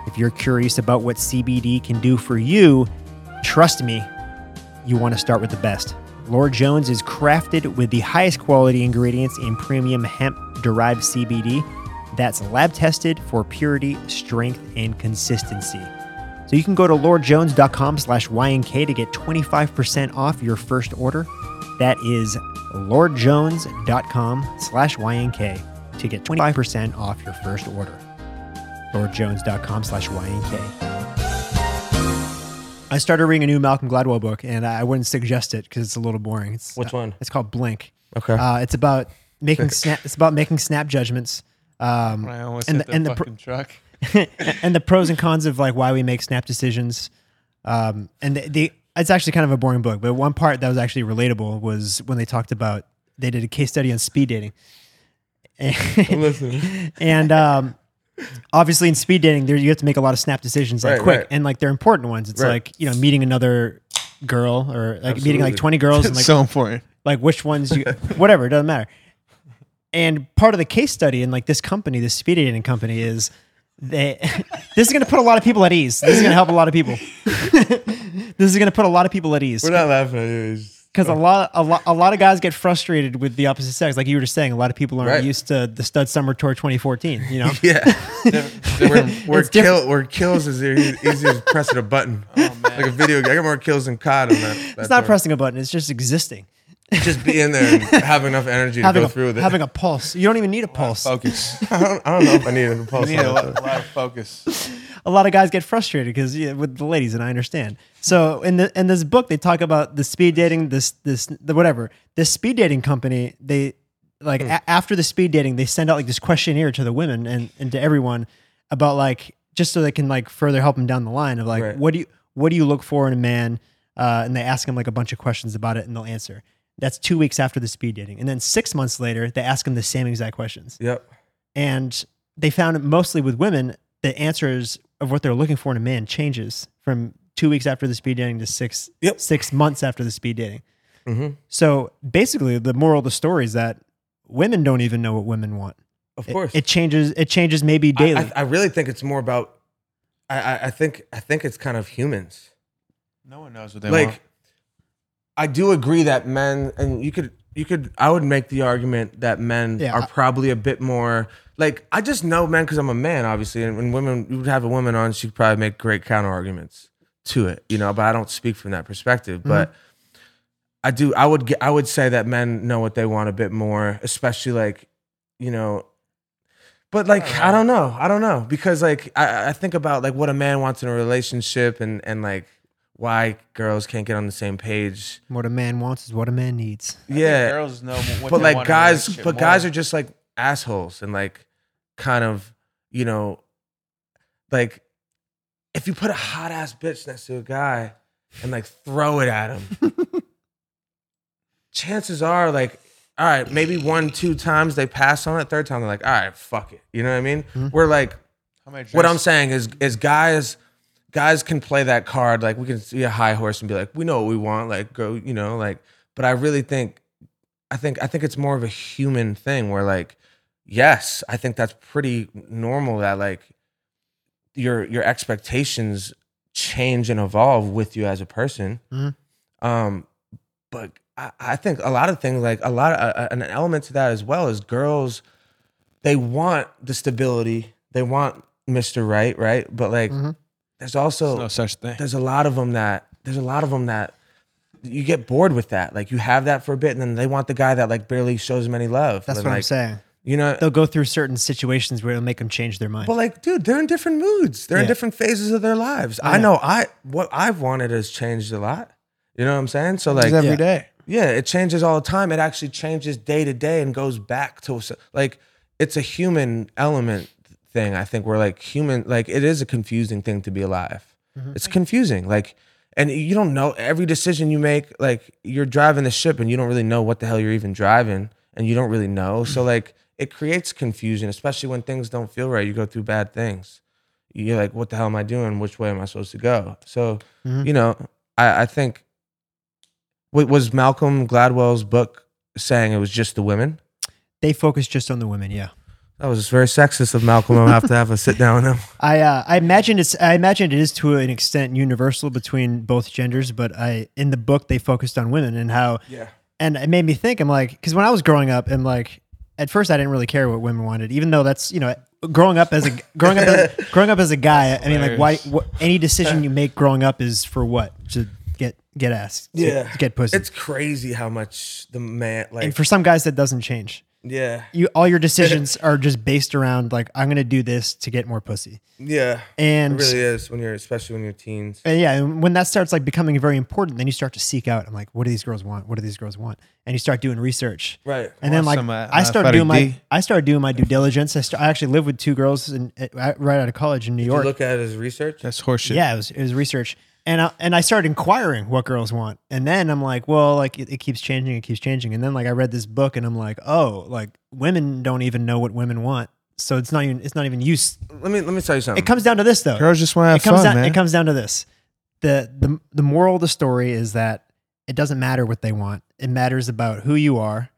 if you're curious about what CBD can do for you, trust me, you want to start with the best. Lord Jones is crafted with the highest quality ingredients in premium hemp-derived CBD that's lab-tested for purity, strength, and consistency. So you can go to lordjones.com/YNK to get 25% off your first order. That is lordjones.com/YNK to get 25% off your first order. lordjones.com/YNK. I started reading a new Malcolm Gladwell book, and I wouldn't suggest it because it's a little boring. Which one? It's called Blink. Okay. It's about making snap judgments. I almost hit the fucking truck. And the pros and cons of like why we make snap decisions, and it's actually kind of a boring book. But one part that was actually relatable was when they did a case study on speed dating. And obviously in speed dating, you have to make a lot of snap decisions quick. And like they're important ones. It's like meeting another girl or like meeting like 20 girls. And like so important. Like which ones whatever, it doesn't matter. And part of the case study in like this speed dating company is. This is going to put a lot of people at ease. This is going to help a lot of people. This is going to put a lot of people at ease. We're not laughing at you. Because a lot of guys get frustrated with the opposite sex. Like you were just saying, a lot of people aren't used to the Stud Summer Tour 2014, you know? Yeah. Where kills is easy as pressing a button. Oh, man. Like a video game. I got more kills than COD on that. It's not pressing a button. It's just existing. Just be in there and have enough energy to go through with it. Having a pulse. You don't even need a pulse. Focus. I don't know if I need a pulse. You need a lot of focus. A lot of guys get frustrated because with the ladies, and I understand. So in this book, they talk about the speed dating, this speed dating company. They like after the speed dating, they send out like this questionnaire to the women and to everyone about like just so they can like further help them down the line of like what do you look for in a man, and they ask them like a bunch of questions about it and they'll answer. That's 2 weeks after the speed dating. And then 6 months later, they ask them the same exact questions. Yep. And they found it mostly with women, the answers of what they're looking for in a man changes from 2 weeks after the speed dating to 6 months after the speed dating. Mm-hmm. So basically, the moral of the story is that women don't even know what women want. Of course. It changes maybe daily. I really think it's more about I think it's kind of humans. No one knows what they want. I do agree that men, and I would make the argument that men are probably a bit more, I just know men because I'm a man, obviously, and when women, you would have a woman on, she'd probably make great counter arguments to it, but I don't speak from that perspective, mm-hmm. but I would say that men know what they want a bit more, especially but I don't know because I think about what a man wants in a relationship and why girls can't get on the same page. What a man wants is what a man needs. Yeah, girls know what but they like want guys, but more. Guys are just assholes and kind of if you put a hot ass bitch next to a guy and throw it at him, chances are all right, maybe 1-2 times they pass on it. Third time they're all right, fuck it. You know what I mean? Mm-hmm. We're what I'm saying is guys. Guys can play that card, we can see a high horse and be we know what we want, go, But I really think, I think it's more of a human thing where yes, I think that's pretty normal that your expectations change and evolve with you as a person. Mm-hmm. But I think a lot of things, an element to that as well is girls, they want the stability, they want Mr. Right, but mm-hmm. There's also no such thing. There's a lot of them that you get bored with that. You have that for a bit, and then they want the guy that barely shows them any love. That's what I'm saying. They'll go through certain situations where it'll make them change their mind. But dude, they're in different moods. They're in different phases of their lives. Yeah. I know. What I've wanted has changed a lot. You know what I'm saying? So every day. Yeah, it changes all the time. It actually changes day to day and goes back to it's a human element. Thing I think we're human, it is a confusing thing to be alive. Mm-hmm. It's confusing, and you don't know every decision you make. You're driving the ship, and you don't really know what the hell you're even driving, and you don't really know. So it creates confusion, especially when things don't feel right. You go through bad things. You're what the hell am I doing? Which way am I supposed to go? So mm-hmm. I think was Malcolm Gladwell's book saying it was just the women. They focus just on the women, yeah. That was very sexist of Malcolm. I'll have to have a sit down with him. I imagine it is to an extent universal between both genders, but in the book they focused on women and how. Yeah. And it made me think. I'm because when I was growing up, and at first I didn't really care what women wanted, even though that's growing up as a guy. I mean, why any decision you make growing up is for what? To get asked. Yeah. To get pussy. It's crazy how much the man and for some guys that doesn't change. Yeah, all your decisions are just based around I'm gonna do this to get more pussy. Yeah, and it really is especially when you're teens. And when that starts becoming very important, then you start to seek out. I'm what do these girls want? What do these girls want? And you start doing research. Right. And then I started doing my due diligence. I actually lived with two girls right out of college in New York. Did you look at it as research? That's horseshit. Yeah, it was research. And I started inquiring what girls want. And then I'm it keeps changing. And then I read this book and I'm women don't even know what women want. So it's not even use. Let me tell you something. It comes down to this though. Girls just want to have fun, man. It comes down to this. The moral of the story is that it doesn't matter what they want. It matters about who you are.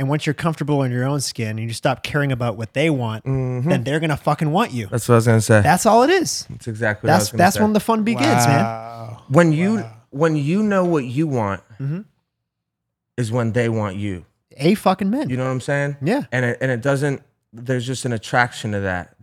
And once you're comfortable in your own skin and you stop caring about what they want, mm-hmm. then they're going to fucking want you. That's what I was going to say. That's all it is. That's exactly what I was going to say. That's when the fun begins, man. When you know what you want mm-hmm. is when they want you. A fucking man. You know what I'm saying? Yeah. And it doesn't, there's just an attraction to that.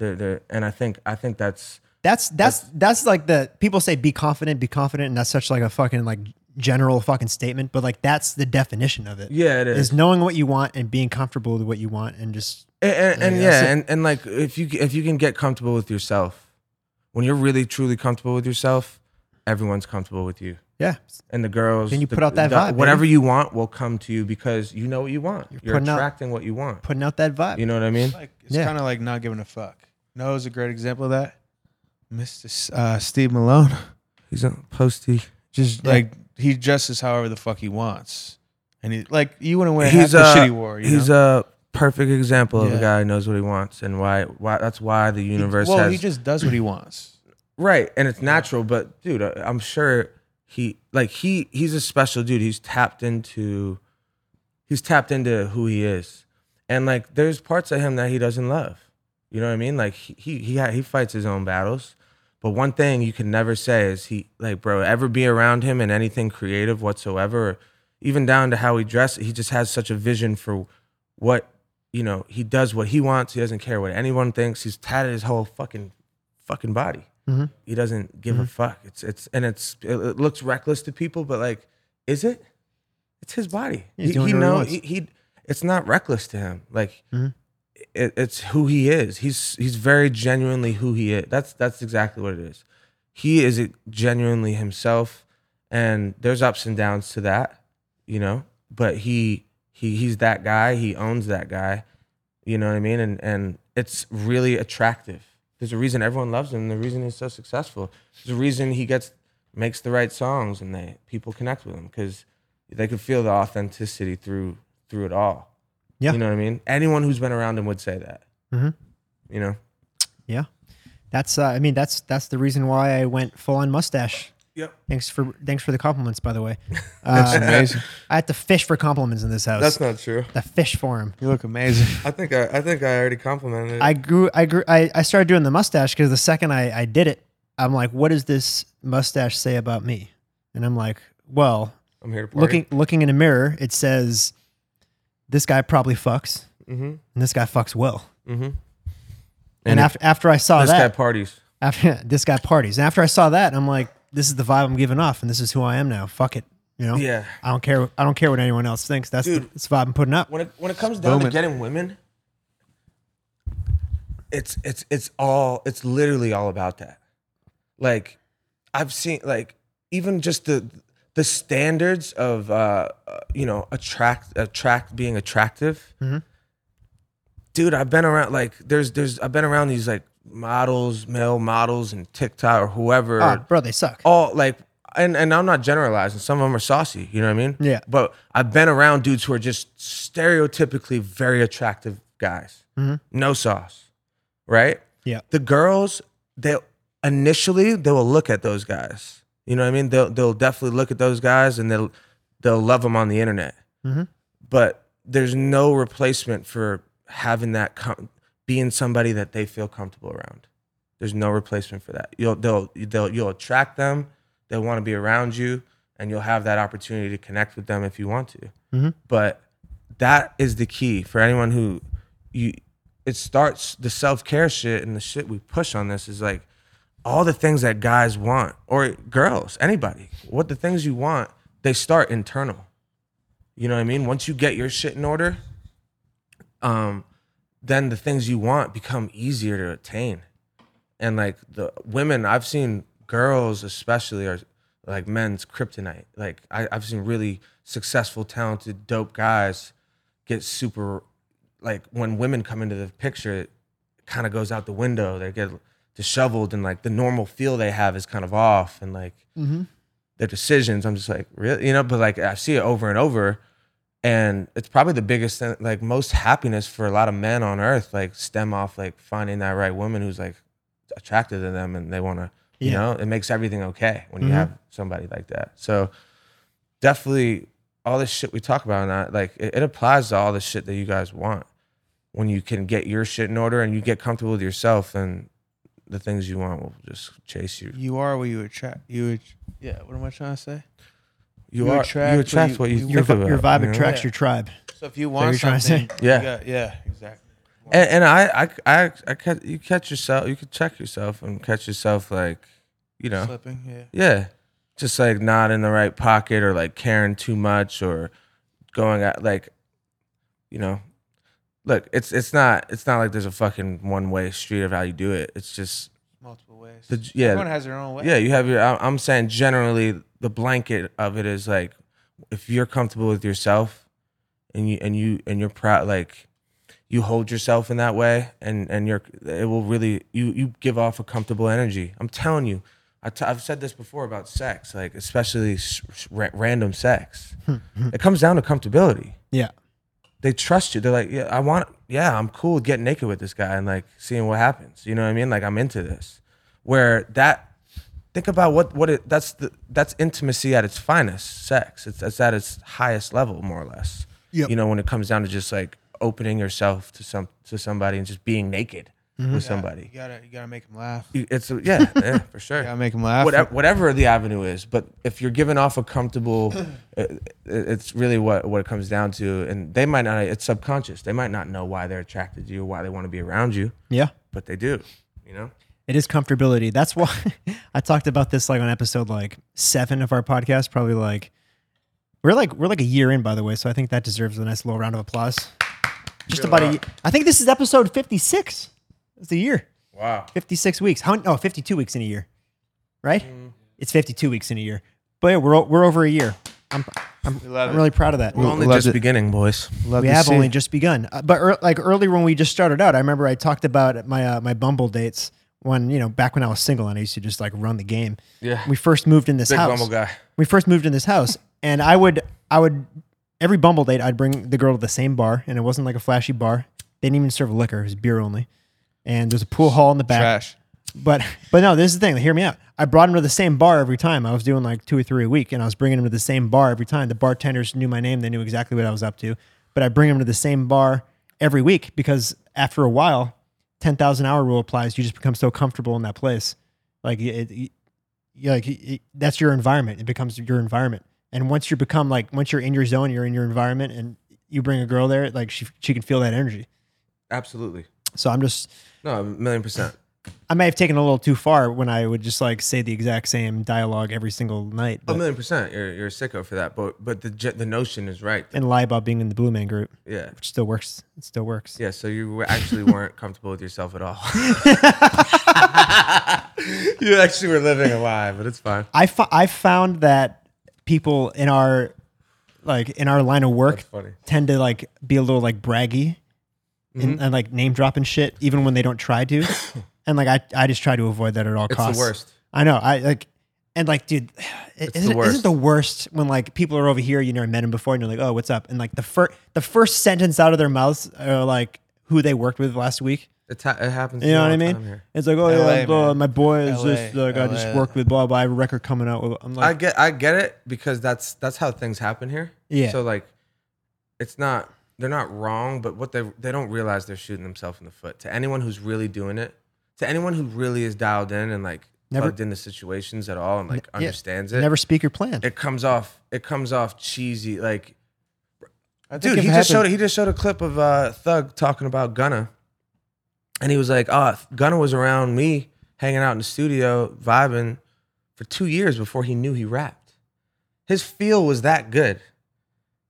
And I think that's the, people say be confident. And that's such a fucking general fucking statement, but that's the definition of it. Yeah, it is knowing what you want and being comfortable with what you want, and just if you can get comfortable with yourself, when you're really truly comfortable with yourself, everyone's comfortable with you. Yeah, and the girls. Then you put out that vibe. Whatever you want will come to you because you know what you want. You're attracting what you want. Putting out that vibe. You know what I mean? It's kind of not giving a fuck. No is a great example of that. Mr. Steve Malone. He's on Posty. Just he dresses however the fuck he wants, and he you wouldn't wear half the shit he wore. He's a perfect example of a guy who knows what he wants and why. That's why the universe. He just does what he wants, right? And it's natural. But dude, I'm sure he's a special dude. He's tapped into who he is, and there's parts of him that he doesn't love. You know what I mean? He fights his own battles. But one thing you can never say is he, like, bro, ever be around him in anything creative whatsoever, or even down to how he dresses. He just has such a vision for what, you know, he does what he wants. He doesn't care what anyone thinks. He's tatted his whole fucking body. Mm-hmm. He doesn't give a fuck. It looks reckless to people, but like, is it? It's his body. He knows. It's not reckless to him. Like, it's who he is. He's very genuinely who he is. That's exactly what it is. He is genuinely himself, and there's ups and downs to that, you know. But he's that guy. He owns that guy. You know what I mean? And it's really attractive. There's a reason everyone loves him. The reason he's so successful. There's a reason he makes the right songs, and people connect with him because they could feel the authenticity through it all. Yeah. You know what I mean? Anyone who's been around him would say that. Mm-hmm. You know? Yeah. That's, I mean, that's the reason why I went full on mustache. Yep. Thanks for the compliments, by the way. That's amazing. I had to fish for compliments in this house. That's not true. The fish for him. You look amazing. I think I already complimented it. I started doing the mustache because the second I did it, I'm like, what does this mustache say about me? And I'm like, well, I'm here to party. Looking in a mirror, it says, this guy probably fucks, and this guy fucks well. Mm-hmm. And after I saw that, this guy parties. And after I saw that, I'm like, this is the vibe I'm giving off, and this is who I am now. Fuck it, you know. Yeah. I don't care what anyone else thinks. That's the vibe I'm putting up. When it comes down to getting women, it's literally all about that. Like, I've seen, like, even just the standards of you know, being attractive. Mm-hmm. Dude, I've been around, like, I've been around these, like, male models and TikTok or whoever. Oh, bro, they suck. All, like, and I'm not generalizing. Some of them are saucy, you know what I mean? Yeah. But I've been around dudes who are just stereotypically very attractive guys. Mm-hmm. No sauce, right? Yeah. The girls, they will look at those guys. You know what I mean? They'll definitely look at those guys, and they'll love them on the internet. Mm-hmm. But there's no replacement for having that being somebody that they feel comfortable around. There's no replacement for that. You'll attract them. They'll want to be around you, and you'll have that opportunity to connect with them if you want to. Mm-hmm. But that is the key for anyone who it starts the self-care shit, and the shit we push on this is like, all the things that guys want, or girls, anybody, what the things you want, they start internal. You know what I mean? Once you get your shit in order, then the things you want become easier to attain. And like the women, I've seen girls especially are like men's kryptonite. Like I've seen really successful, talented, dope guys get super, like when women come into the picture, it kind of goes out the window. They get disheveled, and like the normal feel they have is kind of off, and like their decisions, I'm just like, really, you know? But like I see it over and over, and it's probably the biggest thing, like most happiness for a lot of men on earth, like stem off like finding that right woman who's like attracted to them, and they want to, you know, it makes everything okay when you have somebody like that. So definitely all this shit we talk about, and like it applies to all the shit that you guys want. When you can get your shit in order and you get comfortable with yourself, and the things you want will just chase you. You are what you attract. Yeah, what am I trying to say? You attract what you think about. Your vibe attracts your tribe. So if you want something, yeah, exactly. And I you catch yourself. You can check yourself and catch yourself, like, you know, slipping. Yeah, just like not in the right pocket, or like caring too much, or going at, like, you know. Look, it's not like there's a fucking one way street of how you do it. It's just multiple ways. Everyone has their own way. Yeah, you have your. I'm saying generally the blanket of it is like, if you're comfortable with yourself, and you're proud, like you hold yourself in that way, and it will really you give off a comfortable energy. I'm telling you, I've said this before about sex, like especially random sex. It comes down to comfortability. Yeah. They trust you. They're like, yeah, I'm cool with getting naked with this guy and like seeing what happens. You know what I mean? Like, I'm into this. Think about that's intimacy at its finest, sex. It's at its highest level, more or less. Yep. You know, when it comes down to just like opening yourself to somebody and just being naked. with somebody. You gotta make them laugh. Yeah, for sure. You gotta make them laugh. Whatever the avenue is, but if you're giving off a comfortable, it's really what it comes down to. And they might not. It's subconscious. They might not know why they're attracted to you, why they want to be around you. Yeah, but they do. You know. It is comfortability. That's why I talked about this like on episode like 7 of our podcast. Probably like we're like a year in, by the way. So I think that deserves a nice little round of applause. Just about a year. I think this is episode 56. It's a year. Wow. 56 weeks. 52 weeks in a year, right? Mm. It's 52 weeks in a year. But yeah, we're over a year. I'm really proud of that. We're only just beginning, boys. We have only just begun. But earlier when we just started out, I remember I talked about my Bumble dates. When, you know, back when I was single and I used to just like run the game. Yeah. We first moved in this house. Big Bumble guy. We first moved in this house, and I would every Bumble date I'd bring the girl to the same bar, and it wasn't like a flashy bar. They didn't even serve liquor; it was beer only. And there's a pool hall in the back. Trash. But no, this is the thing. Hear me out. I brought him to the same bar every time. I was doing like 2 or 3 a week, and I was bringing him to the same bar every time. The bartenders knew my name; they knew exactly what I was up to. But I bring him to the same bar every week because after a while. 10,000-hour rule applies. You just become so comfortable in that place, that's your environment. It becomes your environment, and once you're in your zone, you're in your environment, and you bring a girl there, like she can feel that energy. Absolutely. So a 1,000,000%. I may have taken it a little too far when I would just like say the exact same dialogue every single night. But 1,000,000%. You're a sicko for that, but the notion is right. And lie about being in the Blue Man Group. Yeah, which still works. It still works. Yeah, so you actually weren't comfortable with yourself at all. You actually were living a lie, but it's fine. I found that people in our line of work tend to like be a little like braggy, mm-hmm. and like name dropping shit, even when they don't try to. And like I just try to avoid that at all costs. It's the worst. I know. Dude, isn't the worst when like people are over here, you never met them before, and you're like, oh, what's up? And like the first sentence out of their mouths are like who they worked with last week. It happens. You know what I mean? It's like, oh LA, yeah, blah, my boy is just like LA, I just worked with blah blah. I have a record coming out. I'm like, I get it because that's how things happen here. Yeah. So like, it's not. They're not wrong, but what they don't realize they're shooting themselves in the foot. To anyone who's really doing it, to anyone who really is dialed in and like plugged into situations at all and like understands it, never speak your plan. It comes off cheesy. Like, dude, he just showed a clip of Thug talking about Gunna, and he was like, "Oh, Gunna was around me, hanging out in the studio, vibing for 2 years before he knew he rapped. His feel was that good."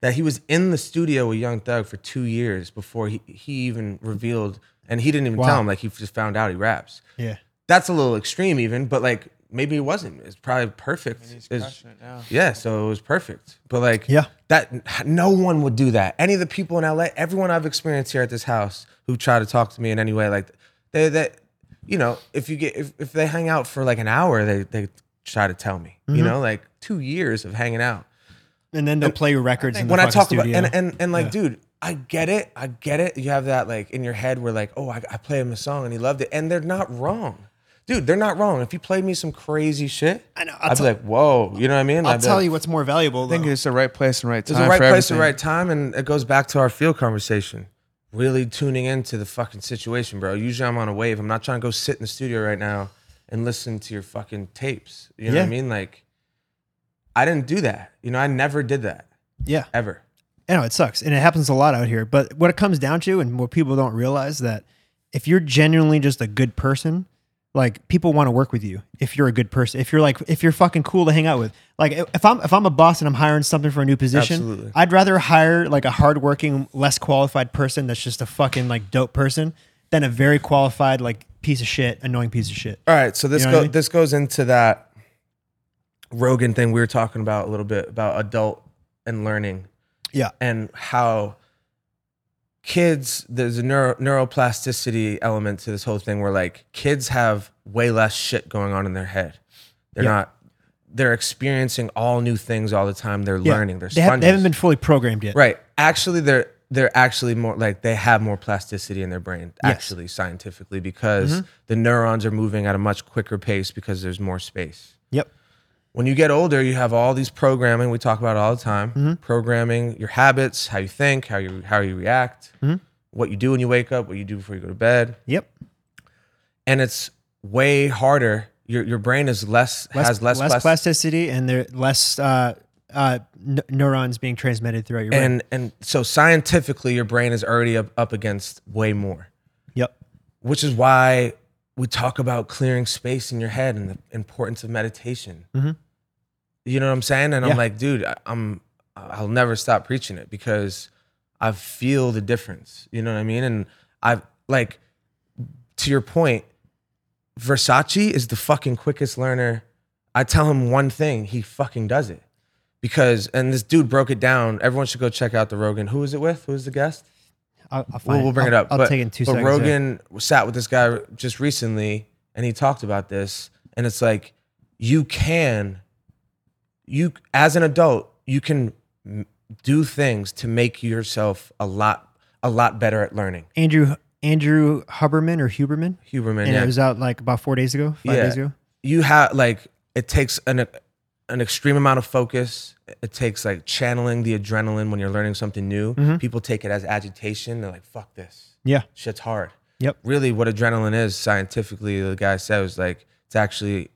That he was in the studio with Young Thug for 2 years before he even revealed, and he didn't even tell him, like he just found out he raps. Yeah. That's a little extreme even, but like maybe it wasn't. It's probably perfect. And he's crushing it now. Yeah, so it was perfect. But like that no one would do that. Any of the people in LA, everyone I've experienced here at this house who try to talk to me in any way, like if they hang out for like an hour, they try to tell me. Mm-hmm. You know, like 2 years of hanging out. And then they'll play your records in the fucking studio. When I talk about, dude, I get it. You have that like in your head where like, oh, I played him a song and he loved it. And they're not wrong. Dude, they're not wrong. If you played me some crazy shit, I know, I'd be like, whoa. You know what I mean? I'll tell you what's more valuable, though. I think it's the right place and right time. It's the right place and right time. And it goes back to our field conversation. Really tuning into the fucking situation, bro. Usually I'm on a wave. I'm not trying to go sit in the studio right now and listen to your fucking tapes. You know what I mean? Like, I didn't do that. You know, I never did that. Yeah. Ever. I know, it sucks. And it happens a lot out here. But what it comes down to and what people don't realize that if you're genuinely just a good person, like people want to work with you if you're a good person. If you're fucking cool to hang out with. Like if I'm a boss and I'm hiring something for a new position, absolutely. I'd rather hire like a hardworking, less qualified person that's just a fucking like dope person than a very qualified like piece of shit, annoying piece of shit. All right. So this goes into that Rogan thing we were talking about a little bit about adult and learning, and how kids, there's a neuroplasticity element to this whole thing where like kids have way less shit going on in their head. They're experiencing all new things all the time. They're learning. They're sponges. They haven't been fully programmed yet. Right. Actually, they're actually more like they have more plasticity in their brain. Actually, scientifically, because the neurons are moving at a much quicker pace because there's more space. Yep. When you get older, you have all these programming we talk about all the time. Mm-hmm. Programming your habits, how you think, how you react, what you do when you wake up, what you do before you go to bed. Yep. and it's way harder. Your brain is has less plasticity, and there less neurons being transmitted throughout your brain. And so scientifically, your brain is already up against way more. Yep. Which is why we talk about clearing space in your head and the importance of meditation. Mm-hmm. You know what I'm saying? And yeah. I'm like, dude, I'll never stop preaching it because I feel the difference. You know what I mean? And I've like, to your point, Versace is the fucking quickest learner. I tell him one thing, he fucking does it. Because, and this dude broke it down. Everyone should go check out the Rogan. Who was it with? Who was the guest? I'll find we'll bring it up. I'll take it in 2 seconds. But Rogan sat with this guy just recently, and he talked about this. And it's like, you as an adult, you can do things to make yourself a lot better at learning. Andrew Huberman or Huberman? Huberman, and yeah. It was out like about 4 days ago, five days ago. You have like, it takes an extreme amount of focus. It takes like channeling the adrenaline when you're learning something new. Mm-hmm. People take it as agitation. They're like, fuck this. Yeah. Shit's hard. Yep. Really what adrenaline is scientifically, the guy said, was like, it's actually,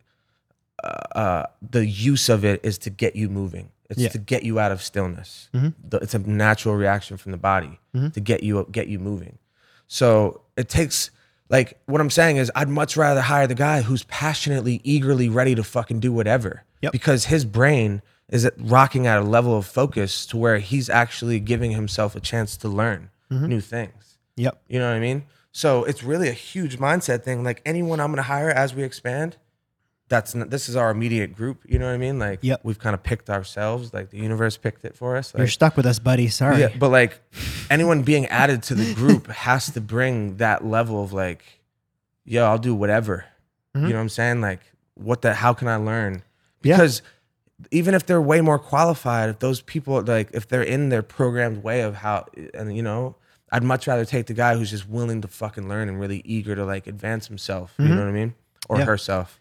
the use of it is to get you moving. It's to get you out of stillness. Mm-hmm. It's a natural reaction from the body to get you moving. So it takes, like, what I'm saying is I'd much rather hire the guy who's passionately, eagerly ready to fucking do whatever. Yep. Because his brain is rocking at a level of focus to where he's actually giving himself a chance to learn new things. Yep. You know what I mean? So it's really a huge mindset thing. Like anyone I'm going to hire as we expand, this is our immediate group. You know what I mean? Like we've kind of picked ourselves, like the universe picked it for us. Like, you're stuck with us, buddy. Sorry. Yeah, but like anyone being added to the group has to bring that level of like, yo, I'll do whatever. Mm-hmm. You know what I'm saying? Like how can I learn? Because even if they're way more qualified, if those people, like if they're in their programmed way of how, and you know, I'd much rather take the guy who's just willing to fucking learn and really eager to like advance himself. Mm-hmm. You know what I mean? Or herself.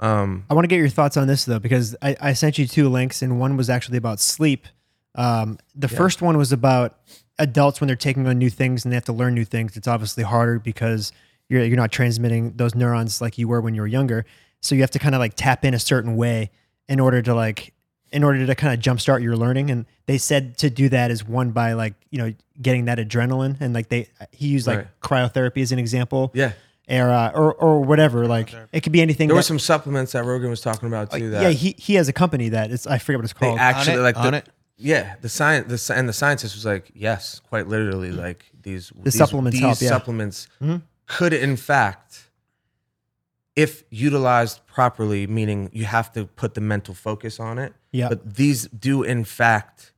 I want to get your thoughts on this though, because I sent you two links and one was actually about sleep. The first one was about adults when they're taking on new things and they have to learn new things. It's obviously harder because you're not transmitting those neurons like you were when you were younger. So you have to kind of like tap in a certain way in order to kind of jumpstart your learning. And they said to do that is one by like, you know, getting that adrenaline. And like he used like cryotherapy as an example. Yeah. Or whatever, like it could be anything. There were some supplements that Rogan was talking about too. That he has a company that I forget what it's called. They actually, on it. Yeah, the scientist was like, yes, quite literally, like these supplements help. These supplements could, in fact, if utilized properly, meaning you have to put the mental focus on it. Yeah, but these do in fact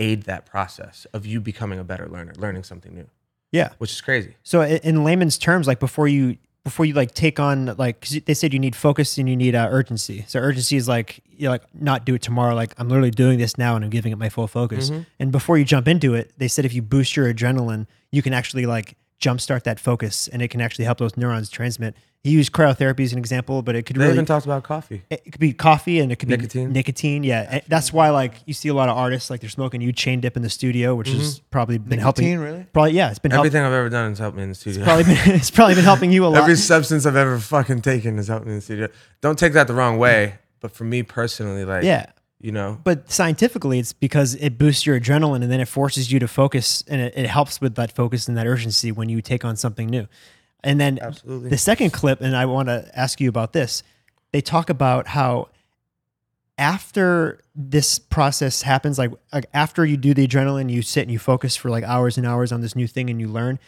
aid that process of you becoming a better learner, learning something new. Yeah, which is crazy. So in layman's terms, like before you like take on like, 'cause they said you need focus and you need urgency. So urgency is like you're like not do it tomorrow. Like I'm literally doing this now and I'm giving it my full focus. Mm-hmm. And before you jump into it, they said if you boost your adrenaline, you can actually like jumpstart that focus and it can actually help those neurons transmit. He used cryotherapy as an example, but it could really... They even talked about coffee. It could be coffee and it could be nicotine. Yeah, that's why like you see a lot of artists like they're smoking chain dip in the studio, which has probably been helping. Nicotine, really? Probably, yeah. It's been everything I've ever done has helped me in the studio. It's probably been helping you a lot. Every substance I've ever fucking taken has helped me in the studio. Don't take that the wrong way, but for me personally, like... Yeah. You know, but scientifically, it's because it boosts your adrenaline and then it forces you to focus and it helps with that focus and that urgency when you take on something new. And then the second clip, and I want to ask you about this, they talk about how after this process happens, like after you do the adrenaline, you sit and you focus for like hours and hours on this new thing and you learn,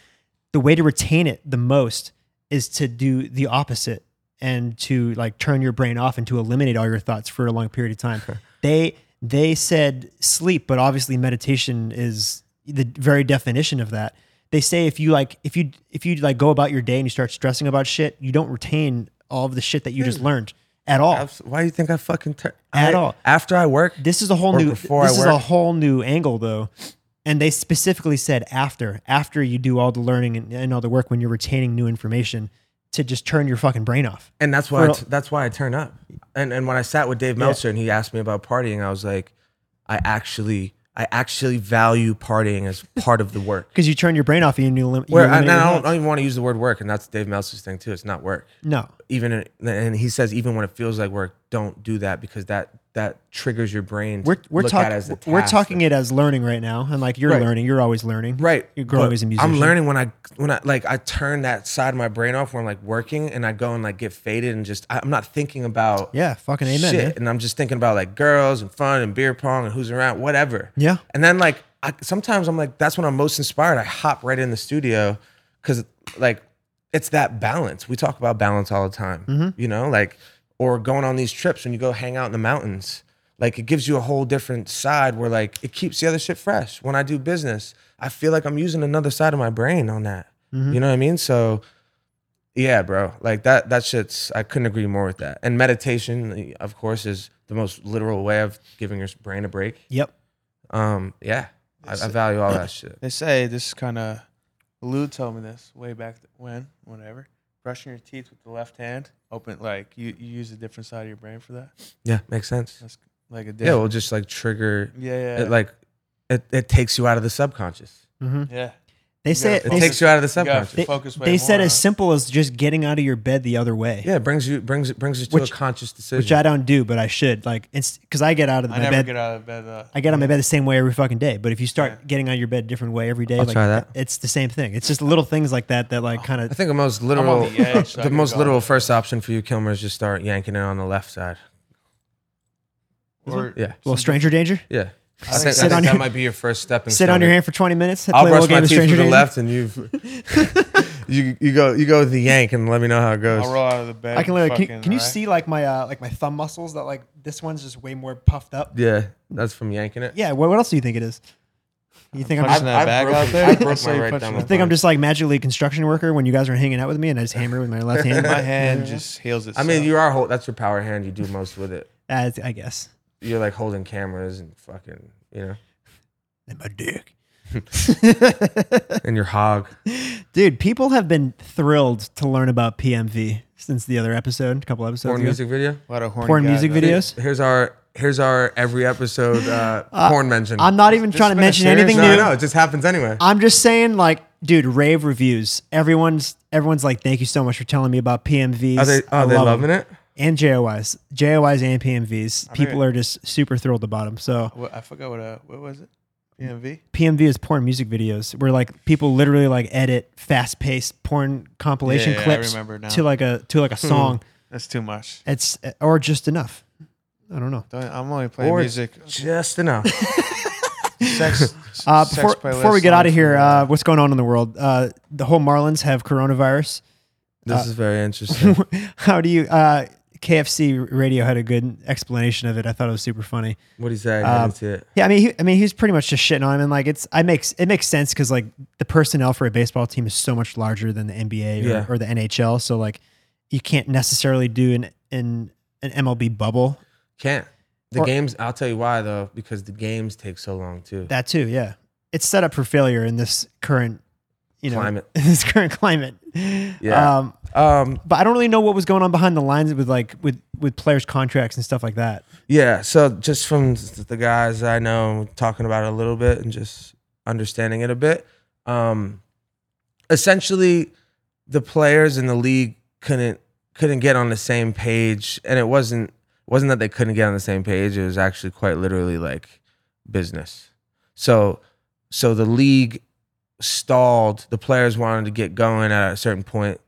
the way to retain it the most is to do the opposite and to like turn your brain off and to eliminate all your thoughts for a long period of time. They said sleep, but obviously meditation is the very definition of that. They say if you go about your day and you start stressing about shit, you don't retain all of the shit that you just learned at all. Why do you think I fucking at all after I work? This is a whole new. This is a whole new angle though, and they specifically said after you do all the learning and all the work when you're retaining new information. To just turn your fucking brain off. And that's why I turn up. And when I sat with Dave Meltzer and he asked me about partying, I was like, I actually I actually value partying as part of the work. Because you turn your brain off and you eliminate. I don't even want to use the word work, and that's Dave Meltzer's thing too. It's not work. No. And he says even when it feels like work, don't do that because that triggers your brain. We're talking it as learning right now, and like you're learning, you're always learning. Right. You're growing as a musician. I'm learning when I like I turn that side of my brain off where I'm like working and I go and like get faded and just I'm not thinking about fucking amen. Shit, man. And I'm just thinking about like girls and fun and beer pong and who's around, whatever. Yeah. And then like sometimes I'm like that's when I'm most inspired. I hop right in the studio because like it's that balance. We talk about balance all the time. Mm-hmm. You know, like or going on these trips when you go hang out in the mountains. Like, it gives you a whole different side where, like, it keeps the other shit fresh. When I do business, I feel like I'm using another side of my brain on that. Mm-hmm. You know what I mean? So, yeah, bro. Like, that shit's... I couldn't agree more with that. And meditation, of course, is the most literal way of giving your brain a break. Yep. Yeah. I value all that shit. They say this kind of... Lou told me this way back whenever. Brushing your teeth with the left hand, open like you use a different side of your brain for that. Yeah, makes sense. That's like a different... Yeah, it'll just like trigger. Yeah. It takes you out of the subconscious. Mm-hmm. Yeah, they say it takes you out of the subconscious. They said as simple as just getting out of your bed the other way. Yeah, brings you to a conscious decision, which I don't do, but I should. Like, it's because I get out of my bed. I never get out of bed. I get out of my bed the same way every fucking day. But if you start getting out of your bed a different way every day, I'll try that. It's the same thing. It's just little things like that like kind of. I think the most literal, first option for you, Kilmer, is just start yanking it on the left side. Or yeah, well, stranger danger. Yeah. I think that might be your first step. Sit on your hand for 20 minutes. I'll brush my teeth to the left, and you go with the yank, and let me know how it goes. I'll roll out of the bed. I can literally. Can you see like my thumb muscles that like this one's just way more puffed up? Yeah, that's from yanking it. Yeah. What else do you think it is? You think I'm just that bag out there? I broke my right thumb. You think I'm just like magically a construction worker when you guys are hanging out with me, and I just hammer with my left hand. My hand just heals itself. I mean, that's your power hand. You do most with it. I guess. You're like holding cameras and fucking, you know. And my dick. And your hog. Dude, people have been thrilled to learn about PMV since the other episode, a couple episodes ago. Porn music video? A lot of porn music videos. Here's our every episode porn mention. I'm not even trying to mention anything new. No, it just happens anyway. I'm just saying like, dude, rave reviews. Everyone's like, thank you so much for telling me about PMVs. Are they loving it? And JOIs and PMVs. People are just super thrilled about them. So I forgot what was it? PMV? PMV is porn music videos where like people literally like edit fast paced porn compilation clips to like a song. That's too much. It's or just enough. I don't know. I'm only playing music. Just enough. Before we get out of here, what's going on in the world? The whole Marlins have coronavirus. This is very interesting. How do you? KFC Radio had a good explanation of it. I thought it was super funny. What is that? I didn't see it. Yeah, I mean, he's pretty much just shitting on him, and like, it makes sense because like the personnel for a baseball team is so much larger than the NBA or the NHL, so like you can't necessarily do an MLB bubble. Can't the games? I'll tell you why though, because the games take so long too. That too, yeah. It's set up for failure in this current. climate. Yeah. But I don't really know what was going on behind the lines with players' contracts and stuff like that. Yeah. So just from the guys I know talking about it a little bit and just understanding it a bit. Essentially, the players in the league couldn't get on the same page, and it wasn't that they couldn't get on the same page. It was actually quite literally like business. So the league stalled. The players wanted to get going at a certain point.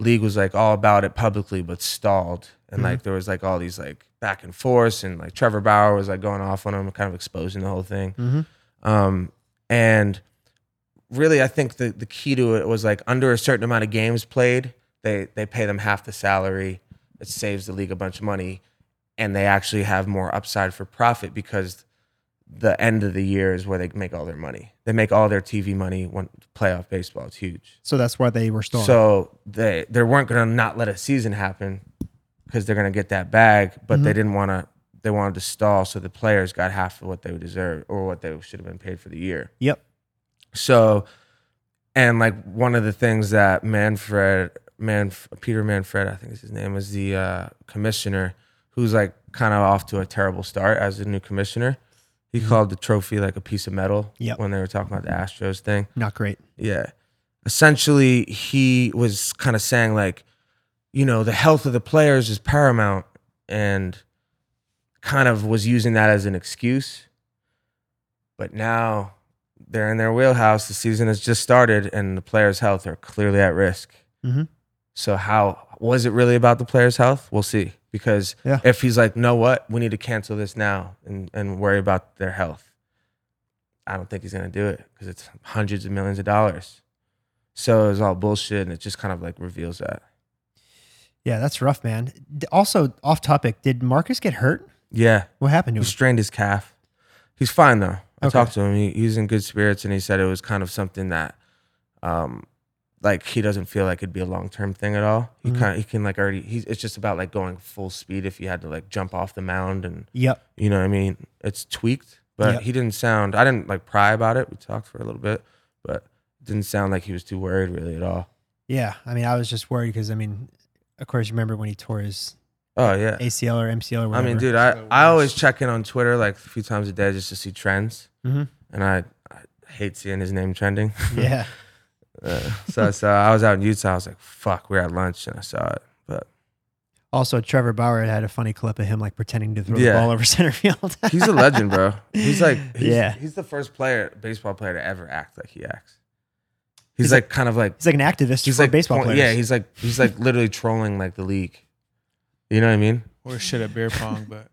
League was like all about it publicly, but stalled. And like there was like all these like back and forth, and like Trevor Bauer was like going off on him, kind of exposing the whole thing. Mm-hmm. And really, I think the key to it was like under a certain amount of games played, they pay them half the salary. It saves the league a bunch of money, and they actually have more upside for profit because the end of the year is where they make all their money. They make all their TV money when playoff baseball is huge. So that's why they were stalling. So they weren't going to not let a season happen because they're going to get that bag, but they didn't want to. They wanted to stall, so the players got half of what they deserved or what they should have been paid for the year. Yep. So, and like one of the things that Peter Manfred, I think is his name, is the commissioner, who's like kind of off to a terrible start as the new commissioner. He called the trophy like a piece of metal when they were talking about the Astros thing. Not great. Yeah. Essentially, he was kind of saying like, you know, the health of the players is paramount, and kind of was using that as an excuse. But now they're in their wheelhouse. The season has just started and the players' health are clearly at risk. Mm-hmm. So how was it really about the players' health? We'll see. Because if he's like, no, what? We need to cancel this now and worry about their health. I don't think he's going to do it because it's hundreds of millions of dollars. So it was all bullshit, and it just kind of like reveals that. Yeah, that's rough, man. Also, off topic, did Marcus get hurt? Yeah. What happened to him? He strained his calf. He's fine, though. I talked to him. He's in good spirits, and he said it was kind of something that like he doesn't feel like it'd be a long-term thing at all. He it's just about like going full speed if you had to like jump off the mound and you know what I mean? It's tweaked, but he didn't sound, I didn't like pry about it. We talked for a little bit, but it didn't sound like he was too worried really at all. Yeah. I mean, I was just worried because, I mean, of course, you remember when he tore his ACL or MCL or whatever. I mean, dude, I always check in on Twitter like a few times a day just to see trends. Mm-hmm. And I hate seeing his name trending. Yeah. So I was out in Utah. I was like, fuck, we're at lunch, and I saw it. But also, Trevor Bauer had a funny clip of him like pretending to throw the ball over center field. He's a legend, bro. He's like, he's the first baseball player to ever act like he acts. He's like kind of like he's like an activist. He's for like baseball players. Yeah, he's like literally trolling like the league. You know what I mean? Or shit at beer pong, but.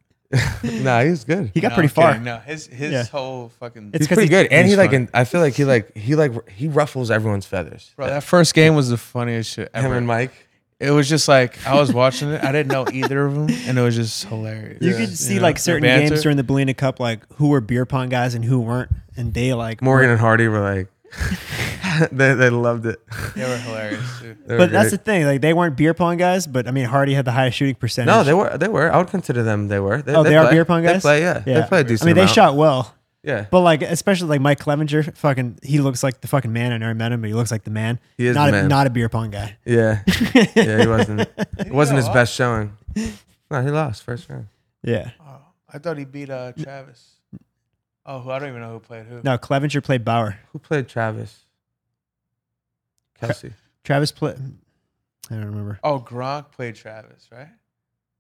Nah, he was good. He got pretty far. No, his whole fucking it's he's pretty good, and he like. And I feel like he ruffles everyone's feathers. Bro, that first game was the funniest shit ever. Him and Mike. It was just like I was watching it. I didn't know either of them, and it was just hilarious. You could see like certain games during the Ballena Cup, like who were beer pong guys and who weren't, and they like Morgan and Hardy were like. They loved it. They were hilarious, dude. But great. That's the thing. Like they weren't beer pong guys, but I mean Hardy had the highest shooting percentage. No, they were. I would consider them they were. They are beer pong guys? They play, yeah. They play a decent amount. They shot well. Yeah. But like especially like Mike Clevinger, fucking he looks like the fucking man. I never met him, but he looks like the man. He is not a beer pong guy. Yeah. Yeah, he wasn't. It wasn't his best showing. No, he lost first round. Yeah. Oh, I thought he beat Travis. Oh, I don't even know who played who. No, Clevinger played Bauer. Who played Travis? Kelsey. Travis played... I don't remember. Oh, Gronk played Travis, right?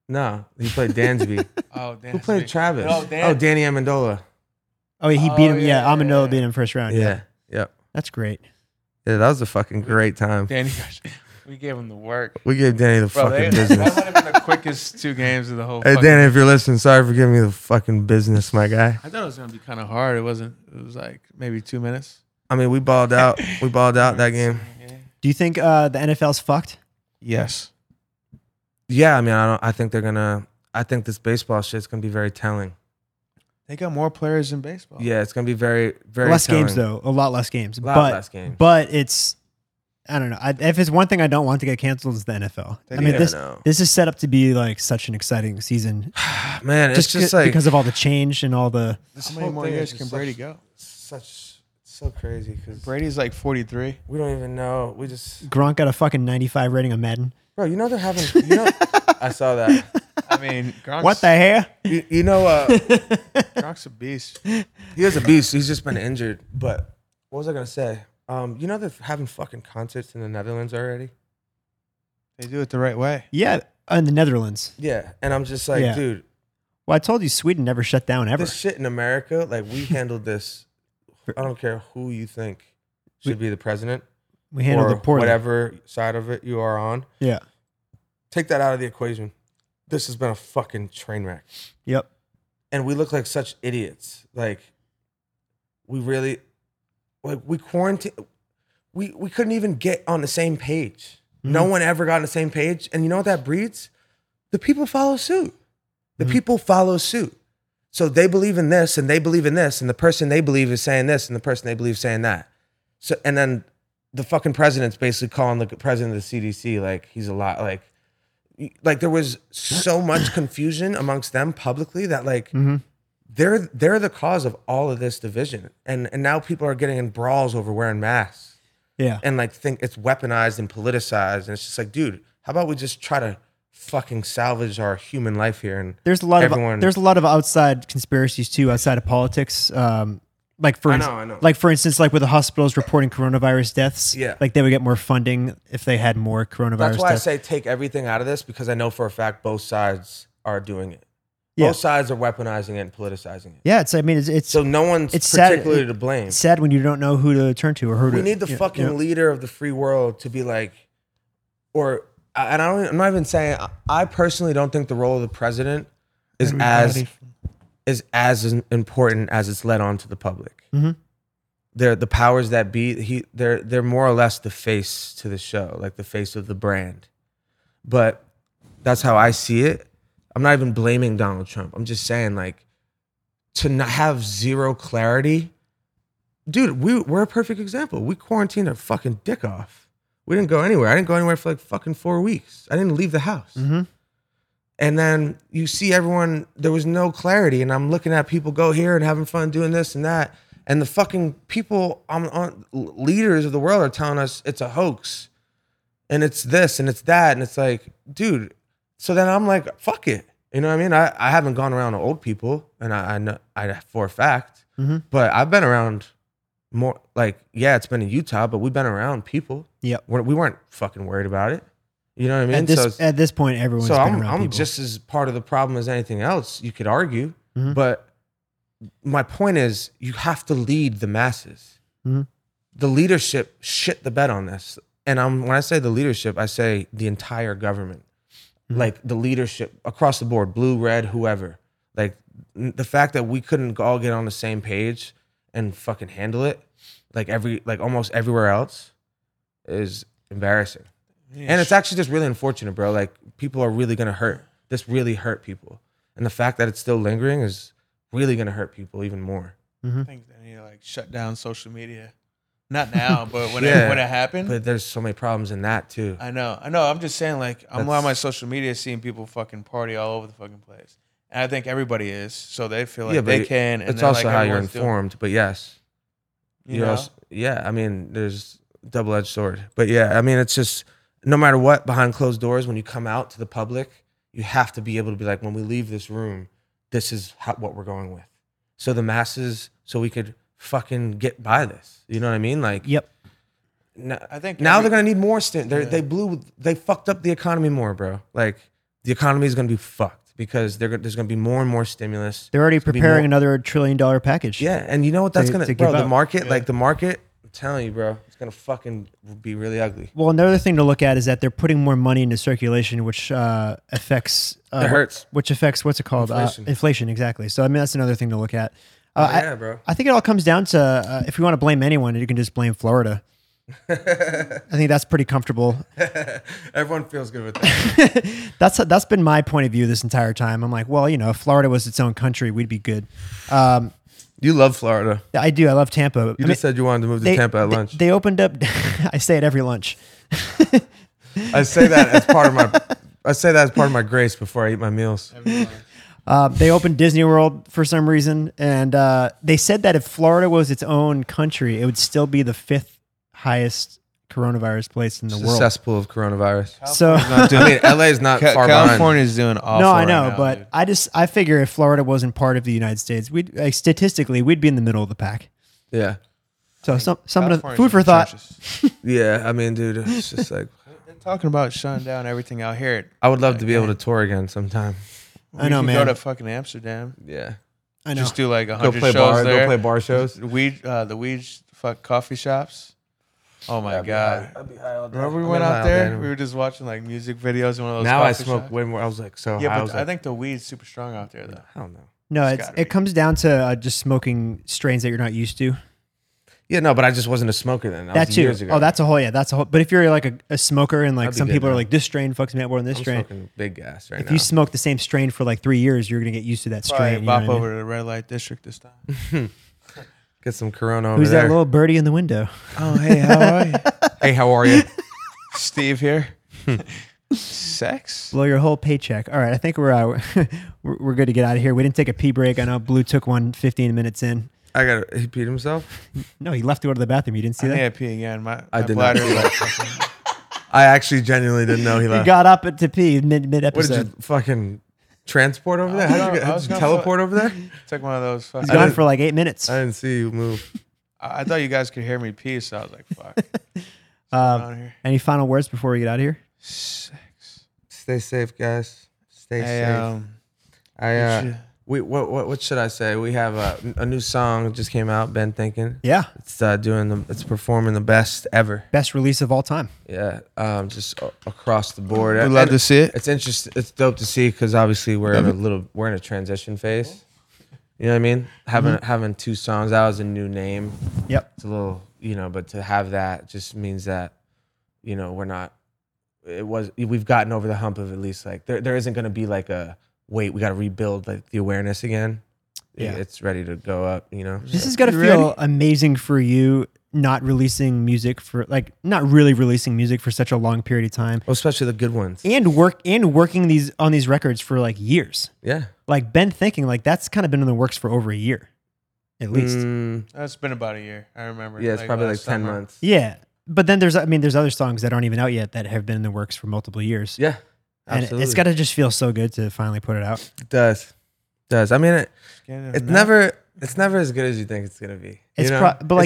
No, he played Dansby. Oh, Dansby. Who played Travis? No, Danny Amendola. Oh, he beat him. Yeah, Amendola beat him first round. Yeah. That's great. Yeah, that was a fucking great time. Danny, we gave him the work. We gave Danny the fucking business. That might have been the quickest two games of the whole. Hey, Danny, if you're listening, sorry for giving me the fucking business, my guy. I thought it was gonna be kind of hard. It wasn't. It was like maybe 2 minutes. I mean, we balled out. We balled out that game. Do you think the NFL's fucked? Yes. Yeah, I mean, I think they're gonna. I think this baseball shit's gonna be very telling. They got more players in baseball. Yeah, it's gonna be very, very less telling. Games though. A lot less games. But it's. I don't know. If it's one thing I don't want to get canceled, it's the NFL. I mean, this is set up to be like such an exciting season. Man, it's just like because of all the change and all the. How many more years can Brady go? So crazy because Brady's like 43. We don't even know. We just Gronk got a fucking 95 rating on Madden. Bro, you know they're having. You know, I saw that. I mean, Gronk's, what the hell? You know, Gronk's a beast. He is a beast. He's just been injured. But what was I gonna say? You know they're having fucking concerts in the Netherlands already? They do it the right way. Yeah, in the Netherlands. Yeah, and I'm just like, dude. Well, I told you Sweden never shut down ever. This shit in America, like we handled this. I don't care who you think should be the president. We handled it poorly. Whatever side of it you are on. Yeah. Take that out of the equation. This has been a fucking train wreck. Yep. And we look like such idiots. Like, we really... Like we quarantined, we couldn't even get on the same page. Mm-hmm. No one ever got on the same page. And you know what that breeds? The people follow suit. The people follow suit. So they believe in this and they believe in this. And the person they believe is saying this and the person they believe is saying that. So, and then the fucking president's basically calling the president of the CDC. Like he's a lot like there was so much confusion amongst them publicly that like, They're the cause of all of this division, and now people are getting in brawls over wearing masks, and like think it's weaponized and politicized, and it's just like, dude, how about we just try to fucking salvage our human life here. And there's a lot of outside conspiracies too, outside of politics. Like for instance, like with the hospitals reporting coronavirus deaths, like they would get more funding if they had more coronavirus. That's why I say take everything out of this, because I know for a fact both sides are doing it. Yeah. Both sides are weaponizing it and politicizing it. Yeah, it's so no one's particularly to blame. It's sad when you don't know who to turn to or who to. We need the fucking leader of the free world to be like, I'm not even saying. I personally don't think the role of the president is as important as it's led on to the public. Mm-hmm. They're the powers that be. They're more or less the face to the show, like the face of the brand. But that's how I see it. I'm not even blaming Donald Trump. I'm just saying, like, to not have zero clarity, dude. We're a perfect example. We quarantined our fucking dick off. We didn't go anywhere. I didn't go anywhere for like fucking 4 weeks. I didn't leave the house. Mm-hmm. And then you see everyone, there was no clarity. And I'm looking at people go here and having fun doing this and that. And the fucking people, leaders of the world are telling us it's a hoax. And it's this and it's that. And it's like, dude. So then I'm like, fuck it. You know what I mean? I haven't gone around to old people. And I know for a fact. Mm-hmm. But I've been around more, like, yeah, it's been in Utah, but we've been around people. Yeah. We weren't fucking worried about it. You know what I mean? At this point, everyone's been around people. I'm just as part of the problem as anything else, you could argue. Mm-hmm. But my point is, you have to lead the masses. Mm-hmm. The leadership shit the bed on this. And when I say the leadership, I say the entire government. Mm-hmm. Like the leadership across the board, blue, red, whoever. Like the fact that we couldn't all get on the same page and fucking handle it, like almost everywhere else, is embarrassing. And it's actually just really unfortunate, bro. Like, people are really going to hurt. This really hurt people. And the fact that it's still lingering is really going to hurt people even more. Mm-hmm. I think they need to, like, shut down social media. Not now, but when it happened. But there's so many problems in that, too. I know. I'm just saying, like, I'm on my social media seeing people fucking party all over the fucking place. And I think everybody is, so they feel like they can. And it's also like how you're informed, but yes. You know? Also, yeah, I mean, there's double-edged sword. But yeah, I mean, it's just... No matter what, behind closed doors, when you come out to the public, you have to be able to be like, when we leave this room, this is what we're going with. So the masses, so we could fucking get by this. You know what I mean? Like, yep. Now they're gonna need more. They fucked up the economy more, bro. Like, the economy is gonna be fucked because there's gonna be more and more stimulus. They're already preparing another $1 trillion package. Yeah, and you know what that's gonna do? The market, like the market. Telling you, bro, it's gonna fucking be really ugly. Well, another thing to look at is that they're putting more money into circulation, which affects it hurts. Which affects what's it called? Inflation, exactly. So I mean, that's another thing to look at. Bro. I think it all comes down to if you want to blame anyone, you can just blame Florida. I think that's pretty comfortable. Everyone feels good with that. That's been my point of view this entire time. I'm like, well, you know, if Florida was its own country, we'd be good. You love Florida. I do. I love Tampa. You said you wanted to move to Tampa at lunch. They opened up. I say it every lunch. I say that as part of my grace before I eat my meals. They opened Disney World for some reason, and they said that if Florida was its own country, it would still be the 5th highest coronavirus place in the world. A cesspool of coronavirus. So LA is not far behind. California is doing awful. No, I know, right now, but dude. I figure if Florida wasn't part of the United States, we'd statistically we'd be in the middle of the pack. Yeah. So some food for thought. Yeah, I mean, dude, it's just like talking about shutting down everything out here. I would love to be able to tour again sometime. I know, man. Go to fucking Amsterdam. Yeah. I know. Just do like 100 shows there. Go play bar shows. The coffee shops. Oh my God! I'd be high all day. Remember we went out there? We were just watching like music videos in one of those. Now I smoke way more. I was like, so high. Yeah, but I think the weed's super strong out there, though. I don't know. No, it comes down to just smoking strains that you're not used to. Yeah, no, but I just wasn't a smoker then. That was years ago. Oh, that's a whole. But if you're like a smoker and like some people are like, this strain fucks me up more than this strain. I'm smoking big gas right now. If you smoke the same strain for like 3 years, you're gonna get used to that strain. Probably bop over to the red light district this time. Get some Corona over there. Who's that little birdie in the window? Oh, hey, how are you? Hey, how are you? Steve here. Sex? Blow your whole paycheck. All right, I think we're good to get out of here. We didn't take a pee break. I know Blue took one 15 minutes in. He peed himself? No, he left to go to the bathroom. You didn't see that? I think I pee again. My bladder. I actually genuinely didn't know he left. He got up to pee mid-episode. What did you fucking transport over there? How did you teleport over there? Took one of those. He's gone for like 8 minutes. I didn't see you move. I thought you guys could hear me pee, so I was like, fuck. Any final words before we get out of here? Sex. Stay safe, guys. Stay safe. What should I say? We have a new song that just came out. Ben Thinking. Yeah, it's performing the best ever. Best release of all time. Yeah, just across the board. We'd love to see it. It's interesting. It's dope to see because obviously we're in a transition phase. You know what I mean? Having two songs. That was a new name. Yep. It's a little, but to have that just means that, we're not. We've gotten over the hump of at least like there isn't going to be like a. Wait, we got to rebuild like the awareness again. Yeah, it's ready to go up. This is gonna feel amazing for you. Not really releasing music for such a long period of time. Well, especially the good ones. And working on these records for like years. Yeah, like Ben Thinking, like that's kind of been in the works for over a year, at least. It's been about a year. I remember. Yeah, it's like probably like 10 months. Yeah, but then there's other songs that aren't even out yet that have been in the works for multiple years. Yeah. Absolutely. And it's got to just feel so good to finally put it out. It does. I mean, it's never as good as you think it's going to be. It's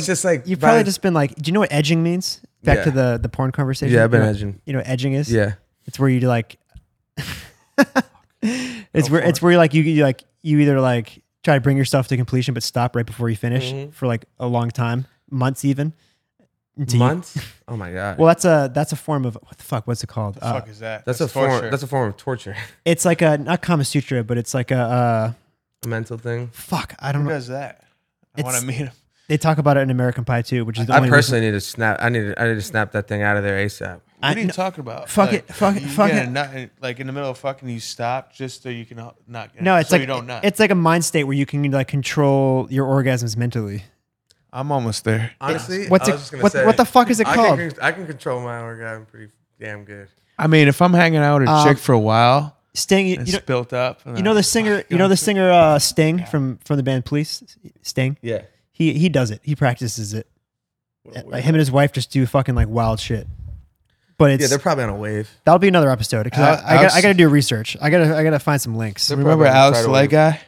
just like you've probably just been like, do you know what edging means? Back to the porn conversation. Yeah, I've been edging. You know what edging is? Yeah. It's where you like you either like try to bring yourself to completion but stop right before you finish for like a long time, months even. Months? Oh my god! Well, that's a form of what the fuck? What's it called? What the fuck is that? That's a torture. That's a form of torture. It's like a not Kama Sutra, but it's like a mental thing. Fuck, I don't know. Who does that? I want to meet him. They talk about it in American Pie too, which is the only personally reason. Need to snap. I need to snap that thing out of there ASAP. What are you talking about? Fuck it. Like in the middle of fucking, you stop just so you can not. No, it's so like you don't not. It's like a mind state where you can like control your orgasms mentally. I'm almost there. Honestly, what the fuck is it called? I can control my orgasm pretty damn good. I mean, if I'm hanging out with a chick for a while, Sting, it's built up. You know the singer Sting from the band Police. Sting. Yeah. He does it. He practices it. Like him and his wife just do fucking like wild shit. But it's, they're probably on a wave. That'll be another episode because I got to do research. I gotta find some links. Remember Alex the Light guy?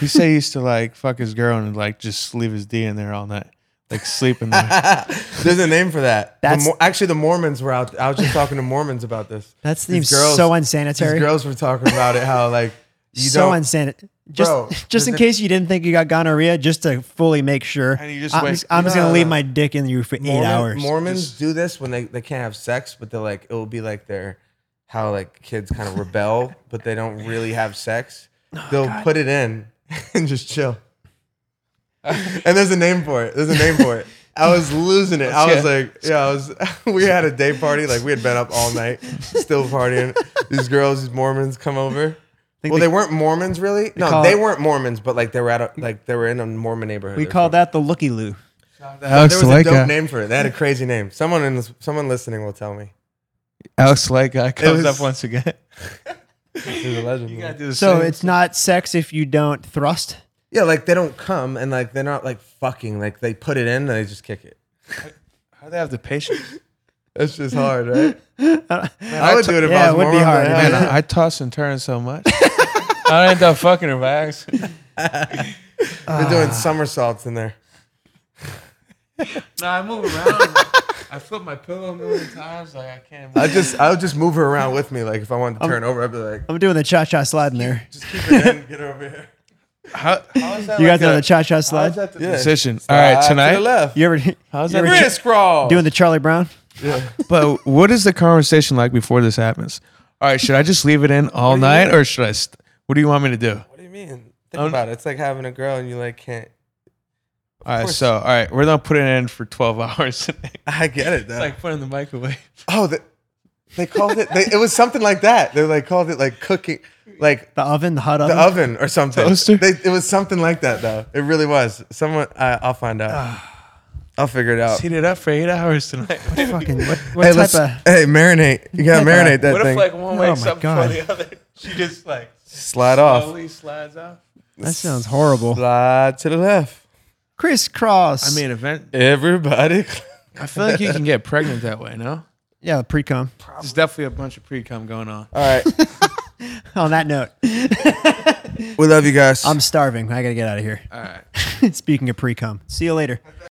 He said he used to like fuck his girl and like just leave his D in there all night, like sleep in there. There's a name for that. Actually, the Mormons were out. I was just talking to Mormons about this. That seems so unsanitary. These girls were talking about it, how like so unsanitary. Just in case you didn't think you got gonorrhea, just to fully make sure. And you just I'm just gonna leave my dick in you for 8 hours. Mormons do this when they can't have sex, but they're like it will be like their how like kids kind of rebel, but they don't really have sex. They'll put it in and just chill. And there's a name for it. I was losing it. I was like, we had a day party. Like we had been up all night, still partying. These girls, these Mormons come over. Well, they weren't Mormons really. No, they weren't Mormons, but like they were in a Mormon neighborhood. We call that the Looky Loo. There was a dope name for it. They had a crazy name. Someone listening will tell me. Alex Light guy comes up once again. Legend, so it's not sex if you don't thrust. Yeah, like they don't come and like they're not like fucking. Like they put it in and they just kick it. How do they have the patience? That's just hard, right? I would do it if I was Mormon. It would be hard. Man, I toss and turn so much. I end up fucking her by accident. They're doing somersaults in there. No, I move around. I flip my pillow a million times. Like I can't. I would just move her around with me. Like if I wanted to turn over, I'd be like, I'm doing the cha-cha slide in there. Just keep it in. Get over here. How is that? You guys know the cha-cha slide. How is that the position? All right, tonight. To the left. You ever? How's that? Wrist crawl. Doing the Charlie Brown. Yeah. But what is the conversation like before this happens? All right, should I just leave it in all night, or should I? What do you want me to do? What do you mean? Think about it. It's like having a girl and you like can't. All right, we're gonna put it in for 12 hours today. I get it, though. It's like putting in the microwave. Oh, they called it, it was something like that. They like called it like cooking, like the hot oven or something. Toaster? It was something like that, though. It really was. Someone, I'll find out. I'll figure it out. Heat it up for 8 hours tonight. Marinate. You gotta marinate that thing. What if like one wakes up before the other? She just like slides off. That sounds horrible. Slide to the left. Crisscross. I mean, everybody. I feel like you can get pregnant that way, no? Yeah, pre-cum. Probably. There's definitely a bunch of pre-cum going on. All right. On that note. We love you guys. I'm starving. I got to get out of here. All right. Speaking of pre-cum. See you later.